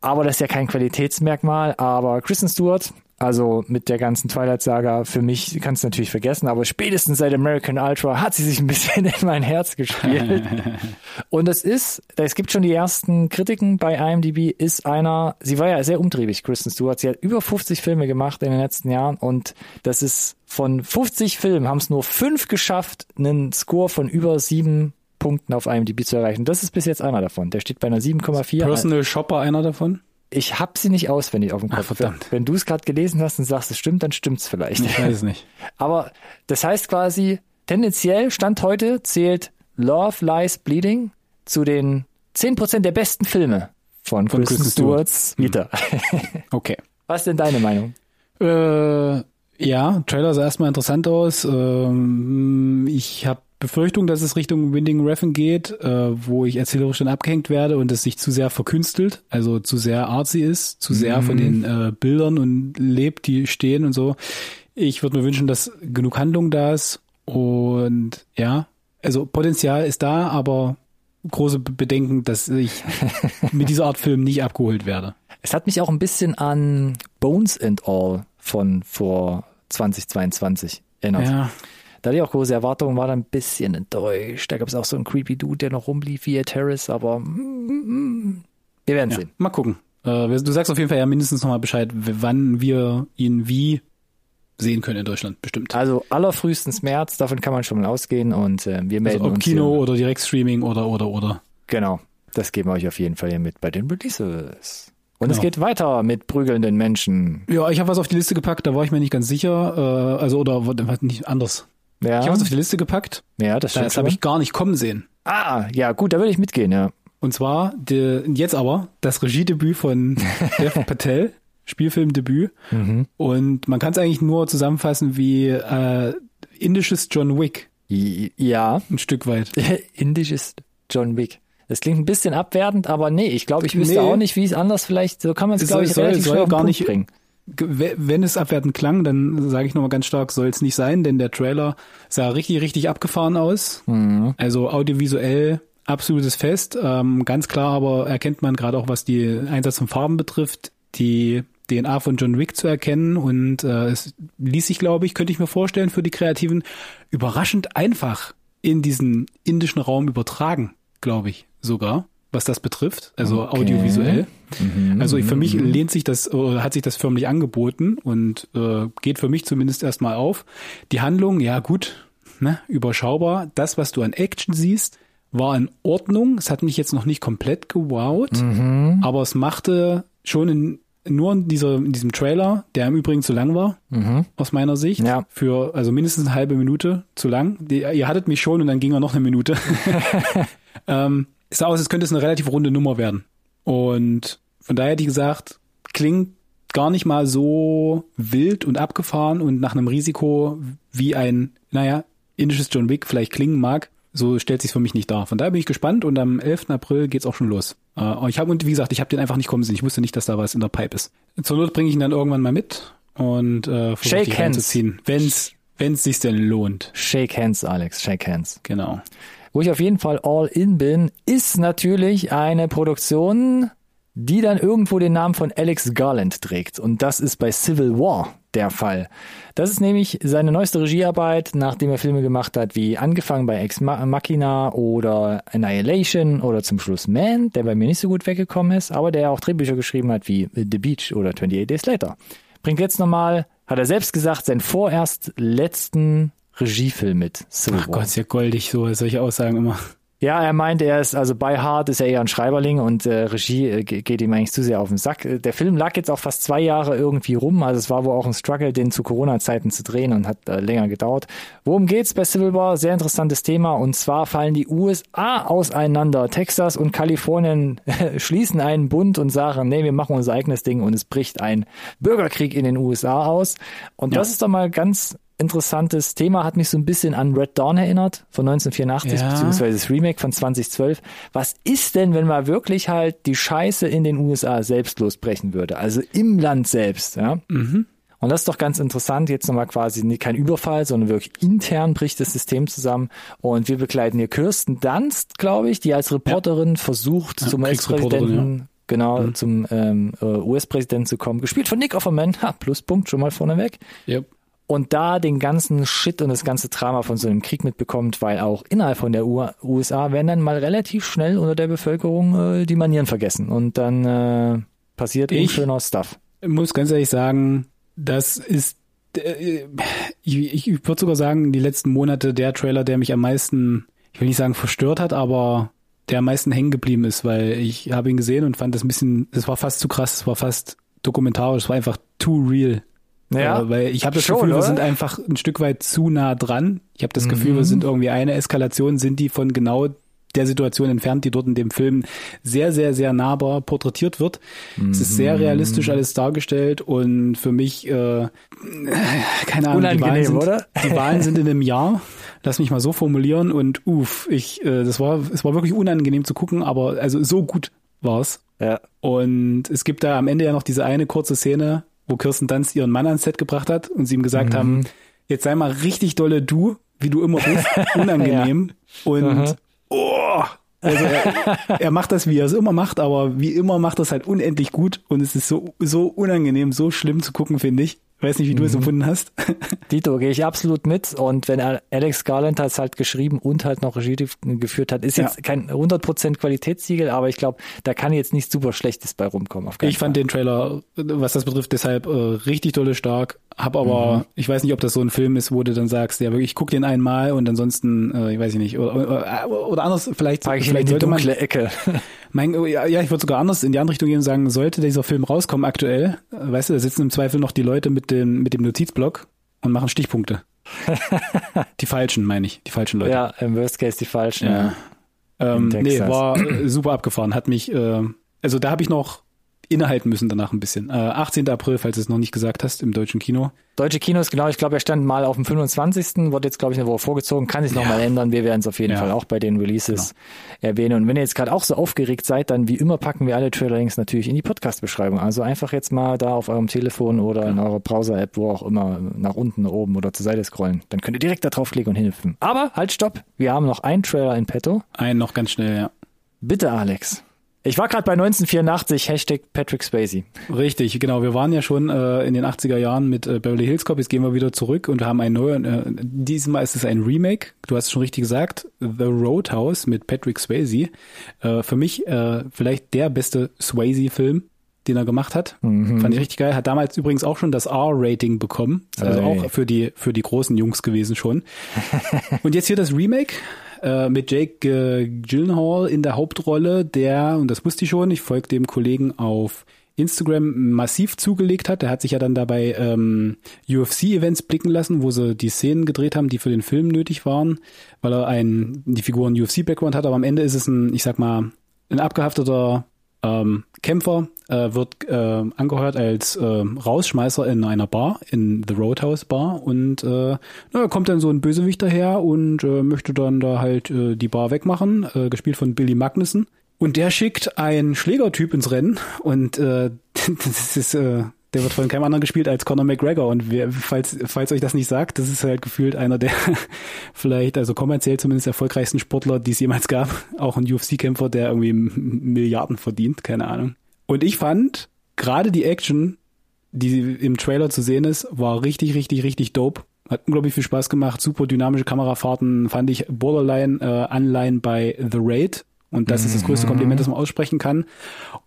Aber das ist ja kein Qualitätsmerkmal. Aber Kristen Stewart, also mit der ganzen Twilight-Saga, für mich kannst du natürlich vergessen, aber spätestens seit American Ultra hat sie sich ein bisschen in mein Herz gespielt. Und es ist, es gibt schon die ersten Kritiken bei IMDb, ist einer, sie war ja sehr umtriebig, Kristen Stewart, sie hat über fünfzig Filme gemacht in den letzten Jahren und das ist, von fünfzig Filmen haben es nur fünf geschafft, einen Score von über sieben Punkten auf IMDb zu erreichen. Das ist bis jetzt einer davon, der steht bei einer sieben Komma vier. Personal Shopper einer davon? Ich habe sie nicht auswendig auf dem Kopf. Ach, verdammt. Wenn du es gerade gelesen hast und sagst, es stimmt, dann stimmt's vielleicht. Ich weiß es nicht. Aber das heißt quasi, tendenziell, Stand heute, zählt Love Lies Bleeding zu den zehn Prozent der besten Filme von, von Kristen Stewart's Mieter. Hm. Okay. Was ist denn deine Meinung? Äh, ja, Trailer sah erstmal interessant aus. Ähm, ich habe Befürchtung, dass es Richtung Winding Refn geht, äh, wo ich erzählerisch dann abgehängt werde und es sich zu sehr verkünstelt, also zu sehr artsy ist, zu sehr mm. von den äh, Bildern und lebt, die stehen und so. Ich würde mir wünschen, dass genug Handlung da ist und ja, also Potenzial ist da, aber große Bedenken, dass ich mit dieser Art Film nicht abgeholt werde. Es hat mich auch ein bisschen an Bones and All von vor zwanzig zweiundzwanzig erinnert. Ja. Da hatte ich auch große Erwartungen, war dann ein bisschen enttäuscht. Da gab es auch so einen creepy Dude, der noch rumlief wie Ed Harris, aber mm, wir werden ja sehen. Mal gucken. Du sagst auf jeden Fall ja mindestens nochmal Bescheid, wann wir ihn wie sehen können in Deutschland, bestimmt. Also allerfrühestens März, davon kann man schon mal ausgehen und äh, wir melden also, ob uns. Ob Kino hier, oder Direktstreaming oder, oder, oder. Genau, das geben wir euch auf jeden Fall hier mit bei den Releases. Und genau. Es geht weiter mit prügelnden Menschen. Ja, ich habe was auf die Liste gepackt, da war ich mir nicht ganz sicher. Äh, also, oder nicht anders. Ja. Ich habe es auf die Liste gepackt. Ja, das stimmt. Das habe ich gar nicht kommen sehen. Ah, ja, gut, da will ich mitgehen, ja. Und zwar, die, jetzt aber, das Regiedebüt von Dev Patel, Spielfilmdebüt. Mhm. Und man kann es eigentlich nur zusammenfassen wie äh, indisches John Wick. Ja. Ein Stück weit. Indisches John Wick. Das klingt ein bisschen abwertend, aber nee, ich glaube, ich wüsste nee. auch nicht, wie es anders vielleicht, so kann man es, glaube ich, soll, relativ soll schwer gar nicht bringen. Wenn es abwertend klang, dann sage ich nochmal ganz stark, soll es nicht sein, denn der Trailer sah richtig, richtig abgefahren aus. Mhm. Also audiovisuell absolutes Fest. Ähm, ganz klar aber erkennt man gerade auch, was die Einsatz von Farben betrifft, die D N A von John Wick zu erkennen und äh, es ließ sich, glaube ich, könnte ich mir vorstellen, für die Kreativen überraschend einfach in diesen indischen Raum übertragen, glaube ich sogar. was das betrifft, also okay. audiovisuell. Mhm. Also für mich lehnt sich das, oder hat sich das förmlich angeboten und äh, geht für mich zumindest erstmal auf. Die Handlung, ja gut, ne, überschaubar. Das, was du an Action siehst, war in Ordnung. Es hat mich jetzt noch nicht komplett gewowt, mhm. aber es machte schon in, nur in, dieser, in diesem Trailer, der im Übrigen zu lang war, mhm. aus meiner Sicht, ja. für also mindestens eine halbe Minute zu lang. Die, ihr hattet mich schon und dann ging er noch eine Minute. ähm, es sah aus, als könnte es eine relativ runde Nummer werden. Und von daher hätte ich gesagt, klingt gar nicht mal so wild und abgefahren und nach einem Risiko, wie ein, naja, indisches John Wick vielleicht klingen mag. So stellt sich's für mich nicht dar. Von daher bin ich gespannt und am elften April geht's auch schon los. Äh, ich hab, und wie gesagt, ich habe den einfach nicht kommen sehen. Ich wusste nicht, dass da was in der Pipe ist. Zur Not bringe ich ihn dann irgendwann mal mit und äh, versuche ihn reinzuziehen. Wenn's, wenn's sich denn lohnt. Shake hands, Alex. Shake hands. Genau. Wo ich auf jeden Fall all in bin, ist natürlich eine Produktion, die dann irgendwo den Namen von Alex Garland trägt. Und das ist bei Civil War der Fall. Das ist nämlich seine neueste Regiearbeit, nachdem er Filme gemacht hat, wie angefangen bei Ex Machina oder Annihilation oder zum Schluss Man, der bei mir nicht so gut weggekommen ist, aber der auch Drehbücher geschrieben hat, wie The Beach oder twenty-eight days later. Bringt jetzt nochmal, hat er selbst gesagt, seinen vorerst letzten Regiefilm mit Civil Ach War. Gott, ist ja goldig, so solche Aussagen immer. Ja, er meint, er ist, also bei Hart ist er eher ein Schreiberling und äh, Regie äh, geht ihm eigentlich zu sehr auf den Sack. Der Film lag jetzt auch fast zwei Jahre irgendwie rum, also es war wohl auch ein Struggle, den zu Corona-Zeiten zu drehen und hat äh, länger gedauert. Worum geht's bei Civil War? Sehr interessantes Thema, und zwar fallen die U S A auseinander. Texas und Kalifornien schließen einen Bund und sagen, nee, wir machen unser eigenes Ding, und es bricht ein Bürgerkrieg in den U S A aus. Und ja. das ist doch mal ganz... interessantes Thema, hat mich so ein bisschen an Red Dawn erinnert, von neunzehnhundertvierundachtzig, ja. beziehungsweise das Remake von zweitausendzwölf. Was ist denn, wenn man wirklich halt die Scheiße in den U S A selbst losbrechen würde? Also im Land selbst, ja? Mhm. Und das ist doch ganz interessant, jetzt nochmal quasi kein Überfall, sondern wirklich intern bricht das System zusammen. Und wir begleiten hier Kirsten Dunst, glaube ich, die als Reporterin ja. versucht, ja, zum Ex-Präsidenten... Ja. Genau, mhm. zum ähm, U S-Präsidenten zu kommen. Gespielt von Nick Offerman, ha, Pluspunkt, schon mal vorneweg. Yep. Und da den ganzen Shit und das ganze Drama von so einem Krieg mitbekommt, weil auch innerhalb von der U S A werden dann mal relativ schnell unter der Bevölkerung äh, die Manieren vergessen. Und dann äh, passiert unschöner Stuff. Ich muss ganz ehrlich sagen, das ist, äh, ich, ich, ich würde sogar sagen, die letzten Monate der Trailer, der mich am meisten, ich will nicht sagen verstört hat, aber der am meisten hängen geblieben ist, weil ich habe ihn gesehen und fand das ein bisschen, das war fast zu krass, das war fast dokumentarisch, das war einfach too real. Ja, äh, weil ich habe das schon, Gefühl, oder? Wir sind einfach ein Stück weit zu nah dran. Ich habe das Gefühl, mhm. wir sind irgendwie eine Eskalation, sind die von genau der Situation entfernt, die dort in dem Film sehr, sehr, sehr nahbar porträtiert wird. Mhm. Es ist sehr realistisch alles dargestellt und für mich, äh, keine Ahnung, die Wahlen, sind, oder? die Wahlen sind in einem Jahr, lass mich mal so formulieren, und uff, ich, äh, das war, es war wirklich unangenehm zu gucken, aber also so gut war's. Ja. Und es gibt da am Ende ja noch diese eine kurze Szene, wo Kirsten Dunst ihren Mann ans Set gebracht hat und sie ihm gesagt mhm. haben, jetzt sei mal richtig dolle du, wie du immer bist, unangenehm. ja. Und mhm. oh, also er, er macht das, wie er es immer macht, aber wie immer macht er es halt unendlich gut, und es ist so so unangenehm, so schlimm zu gucken, finde ich. Weiß nicht, wie du mhm. es empfunden hast. Dito, gehe ich absolut mit. Und wenn Alex Garland hat es halt geschrieben und halt noch Regie geführt hat, ist ja. jetzt kein hundert Prozent Qualitätssiegel, aber ich glaube, da kann jetzt nichts super Schlechtes bei rumkommen. Auf keinen ich Fall. Fand den Trailer, was das betrifft, deshalb äh, richtig dolle stark. Hab aber, mhm. ich weiß nicht, ob das so ein Film ist, wo du dann sagst, ja wirklich, ich guck den einmal und ansonsten, äh, ich weiß nicht, oder, oder, oder anders, vielleicht, Frag ich vielleicht in die sollte dunkle man, Ecke. Mein, ja, ich würde sogar anders in die andere Richtung gehen und sagen, sollte dieser Film rauskommen aktuell, weißt du, da sitzen im Zweifel noch die Leute mit dem, mit dem Notizblock und machen Stichpunkte. Die falschen, meine ich, die falschen Leute. Ja, im Worst Case die falschen. Ja. Ähm, nee, war super abgefahren, hat mich, äh, also da habe ich noch innehalten müssen danach ein bisschen. Äh, achtzehnten April, falls du es noch nicht gesagt hast, im deutschen Kino. Deutsche Kinos, genau. Ich glaube, er stand mal auf dem fünfundzwanzigsten Wurde jetzt, glaube ich, eine Woche vorgezogen. Kann sich ja. nochmal ändern. Wir werden es auf jeden ja. Fall auch bei den Releases genau. erwähnen. Und wenn ihr jetzt gerade auch so aufgeregt seid, dann wie immer packen wir alle Trailer-Links natürlich in die Podcast-Beschreibung. Also einfach jetzt mal da auf eurem Telefon oder ja. in eurer Browser-App, wo auch immer, nach unten, nach oben oder zur Seite scrollen. Dann könnt ihr direkt da draufklicken und hinhüpfen. Aber halt, stopp! Wir haben noch einen Trailer in petto. Einen noch ganz schnell, ja. Bitte, Alex. Ich war gerade bei neunzehnhundertvierundachtzig, Hashtag Patrick Swayze. Richtig, genau. Wir waren ja schon äh, in den achtziger Jahren mit äh, Beverly Hills Cop. Jetzt gehen wir wieder zurück und wir haben einen neuen, äh, diesmal ist es ein Remake. Du hast es schon richtig gesagt, The Roadhouse mit Patrick Swayze. Äh, für mich äh, vielleicht der beste Swayze-Film, den er gemacht hat. Mhm. Fand ich richtig geil. Hat damals übrigens auch schon das R-Rating bekommen. Also hey. auch für die für die großen Jungs gewesen schon. Und jetzt hier das Remake äh, mit Jake äh, Gyllenhaal in der Hauptrolle, der, und das wusste ich schon, ich folge dem Kollegen auf Instagram, massiv zugelegt hat. Der hat sich ja dann dabei ähm, U F C-Events blicken lassen, wo sie die Szenen gedreht haben, die für den Film nötig waren, weil er einen, die Figur einen U F C-Background hat. Aber am Ende ist es ein, ich sag mal, ein abgehafteter ähm, Kämpfer, äh, wird äh, angeheuert als äh, Rausschmeißer in einer Bar, in The Roadhouse Bar, und äh, na, kommt dann so ein Bösewicht daher und äh, möchte dann da halt äh, die Bar wegmachen, äh, gespielt von Billy Magnussen, und der schickt einen Schlägertyp ins Rennen und äh, das ist äh, der wird von keinem anderen gespielt als Conor McGregor, und wer, falls falls euch das nicht sagt, das ist halt gefühlt einer der vielleicht, also kommerziell zumindest, erfolgreichsten Sportler, die es jemals gab. Auch ein U F C-Kämpfer, der irgendwie Milliarden verdient, keine Ahnung. Und ich fand, gerade die Action, die im Trailer zu sehen ist, war richtig, richtig, richtig dope. Hat unglaublich viel Spaß gemacht. Super dynamische Kamerafahrten, fand ich borderline äh, Anleihen bei The Raid. Und das mhm. ist das größte Kompliment, das man aussprechen kann.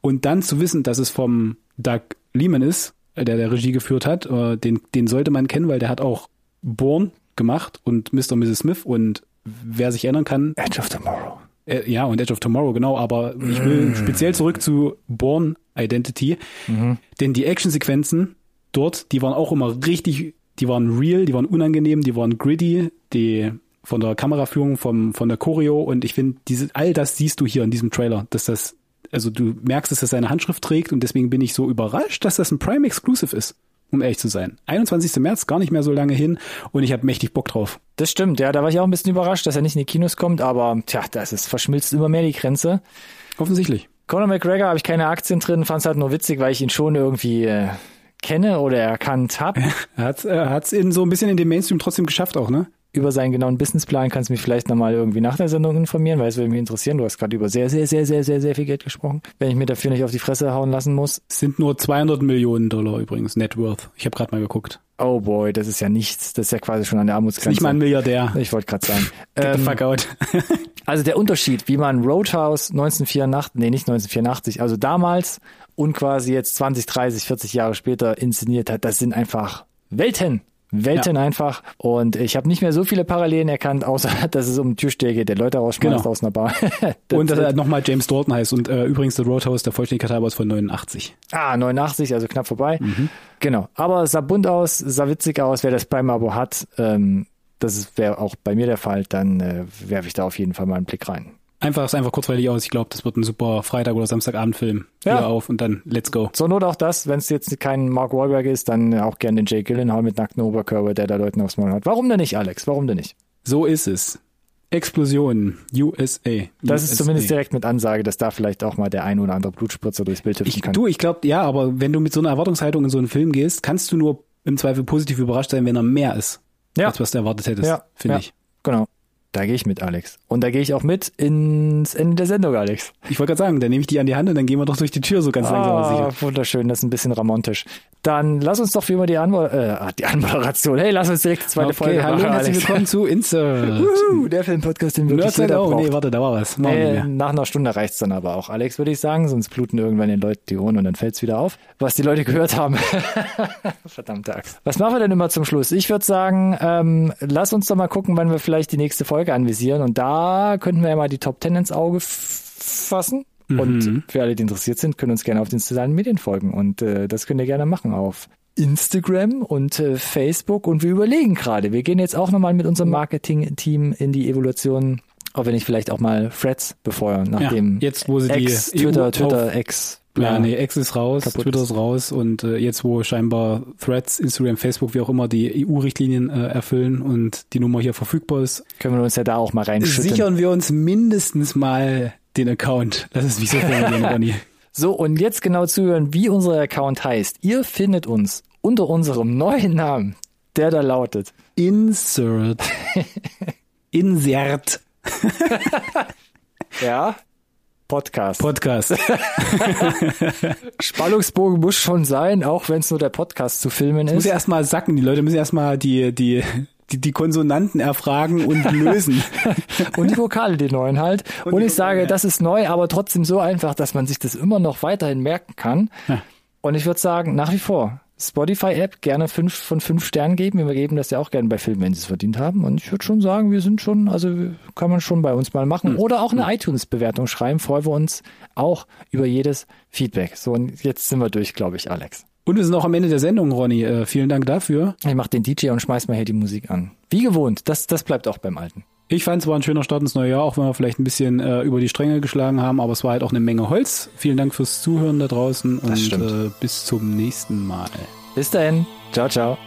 Und dann zu wissen, dass es vom Doug Liman ist, der der Regie geführt hat, äh, den, den sollte man kennen, weil der hat auch Bourne gemacht und Mister und Misses Smith und wer sich erinnern kann... Edge of Tomorrow. Äh, ja, und Edge of Tomorrow, genau. Aber mm. ich will speziell zurück zu Bourne Identity, mhm. denn die Actionsequenzen dort, die waren auch immer richtig, die waren real, die waren unangenehm, die waren gritty, die... von der Kameraführung, vom, von der Choreo, und ich finde, diese, all das siehst du hier in diesem Trailer, dass das, also du merkst, dass das seine Handschrift trägt, und deswegen bin ich so überrascht, dass das ein Prime Exclusive ist, um ehrlich zu sein. einundzwanzigster März, gar nicht mehr so lange hin, und ich habe mächtig Bock drauf. Das stimmt, ja, da war ich auch ein bisschen überrascht, dass er nicht in die Kinos kommt, aber tja, das ist, verschmilzt immer mehr die Grenze. Offensichtlich. Conor McGregor habe ich keine Aktien drin, fand es halt nur witzig, weil ich ihn schon irgendwie... Äh kenne oder erkannt habe. Er hat's, er hat's in so ein bisschen in dem Mainstream trotzdem geschafft auch, ne? Über seinen genauen Businessplan kannst du mich vielleicht nochmal irgendwie nach der Sendung informieren, weil es würde mich interessieren. Du hast gerade über sehr, sehr, sehr, sehr, sehr, sehr viel Geld gesprochen. Wenn ich mir dafür nicht auf die Fresse hauen lassen muss. Es sind nur zweihundert Millionen Dollar übrigens, Net Worth. Ich habe gerade mal geguckt. Oh boy, das ist ja nichts. Das ist ja quasi schon an der Armutsgrenze. Nicht mal ein Milliardär. Ich wollte gerade sagen. Get the fuck out. Also der Unterschied, wie man Roadhouse neunzehnhundertvierundachtzig, nee, nicht neunzehnhundertvierundachtzig, also damals und quasi jetzt zwanzig, dreißig, vierzig Jahre später inszeniert hat, das sind einfach Welten. Welten ja. einfach. Und ich habe nicht mehr so viele Parallelen erkannt, außer dass es um den Türsteher geht, der Leute rausschmeißt genau. aus einer Bar. das und dass er nochmal James Dalton heißt. Und äh, übrigens The Roadhouse, der vollständige Katalog ist von neunundachtzig. Ah, neunundachtzig, also knapp vorbei. Mhm. Genau. Aber es sah bunt aus, sah witzig aus. Wer das Prime-Abo hat, ähm, das wäre auch bei mir der Fall, dann äh, werfe ich da auf jeden Fall mal einen Blick rein. Einfach, ist einfach kurzweilig aus. Ich glaube, das wird ein super Freitag- oder Samstagabendfilm. Ja. Hier auf und dann let's go. Zur Not auch das, wenn es jetzt kein Mark Wahlberg ist, dann auch gerne den Jake Gyllenhaal mit nacktem Oberkörper, der da Leuten aufs Maul hat. Warum denn nicht, Alex? Warum denn nicht? So ist es. Explosionen. U S A. Das ist zumindest direkt mit Ansage, dass da vielleicht auch mal der ein oder andere Blutspritzer durchs Bild hüpfen kann. Du, ich glaube, ja, aber wenn du mit so einer Erwartungshaltung in so einen Film gehst, kannst du nur im Zweifel positiv überrascht sein, wenn er mehr ist. Ja. Als was du erwartet hättest, ja. finde ja. ich. Genau. Da gehe ich mit, Alex. Und da gehe ich auch mit ins Ende der Sendung, Alex. Ich wollte gerade sagen, dann nehme ich die an die Hand und dann gehen wir doch durch die Tür so ganz ah, langsam. Ah, wunderschön, das ist ein bisschen ramontisch. Dann lass uns doch wie immer die, Anmo- äh, die Anmoderation, hey, lass uns direkt die zweite okay, Folge hallo, machen, Alex. Herzlich willkommen zu Insert. Woohoo, der Film-Podcast, den wirklich jeder braucht. Nee, warte, da war was. Äh, nach einer Stunde reicht's dann aber auch, Alex, würde ich sagen. Sonst bluten irgendwann den Leuten die Ohren und dann fällt's wieder auf, was die Leute gehört haben. Verdammte Axt. Was machen wir denn immer zum Schluss? Ich würde sagen, ähm, lass uns doch mal gucken, wann wir vielleicht die nächste Folge anvisieren, und da könnten wir ja mal die Top Ten ins Auge f- fassen. Mhm. Und für alle, die interessiert sind, können uns gerne auf den sozialen Medien folgen, und äh, das könnt ihr gerne machen auf Instagram und äh, Facebook, und wir überlegen gerade, wir gehen jetzt auch nochmal mit unserem Marketing-Team in die Evolution, ob wir nicht vielleicht auch mal Threads befeuern, nachdem ja, jetzt, wo sie Ex, die Twitter, Twitter, Ex Ja, nee, X ist raus, Twitter ist raus, und äh, jetzt, wo scheinbar Threads, Instagram, Facebook, wie auch immer, die E U-Richtlinien äh, erfüllen und die Nummer hier verfügbar ist, können wir uns ja da auch mal reinschütteln. Sichern wir uns mindestens mal den Account. Lass es mich so formulieren, Ronny. So, und jetzt genau zuhören, wie unser Account heißt. Ihr findet uns unter unserem neuen Namen, der da lautet Insert. Insert. Ja. Podcast. Podcast. Spannungsbogen muss schon sein, auch wenn es nur der Podcast zu filmen das ist. Muss ja erstmal sacken, die Leute müssen erstmal die, die, die, die Konsonanten erfragen und lösen. Und die Vokale, die neuen halt. Und, und ich Vokale, sage, ja. Das ist neu, aber trotzdem so einfach, dass man sich das immer noch weiterhin merken kann. Ja. Und ich würde sagen, nach wie vor, Spotify-App gerne fünf von fünf Sternen geben. Wir geben das ja auch gerne bei Filmen, wenn sie es verdient haben. Und ich würde schon sagen, wir sind schon, also kann man schon bei uns mal machen. Hm. Oder auch eine hm. iTunes-Bewertung schreiben. Freuen wir uns auch über jedes Feedback. So, und jetzt sind wir durch, glaube ich, Alex. Und wir sind auch am Ende der Sendung, Ronny. Äh, vielen Dank dafür. Ich mach den D J und schmeiß mal hier die Musik an. Wie gewohnt, das, das bleibt auch beim Alten. Ich fand, es war ein schöner Start ins neue Jahr, auch wenn wir vielleicht ein bisschen äh, über die Stränge geschlagen haben, aber es war halt auch eine Menge Holz. Vielen Dank fürs Zuhören da draußen und äh, bis zum nächsten Mal. Bis dahin. Ciao, ciao.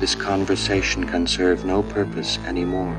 This conversation can serve no purpose anymore.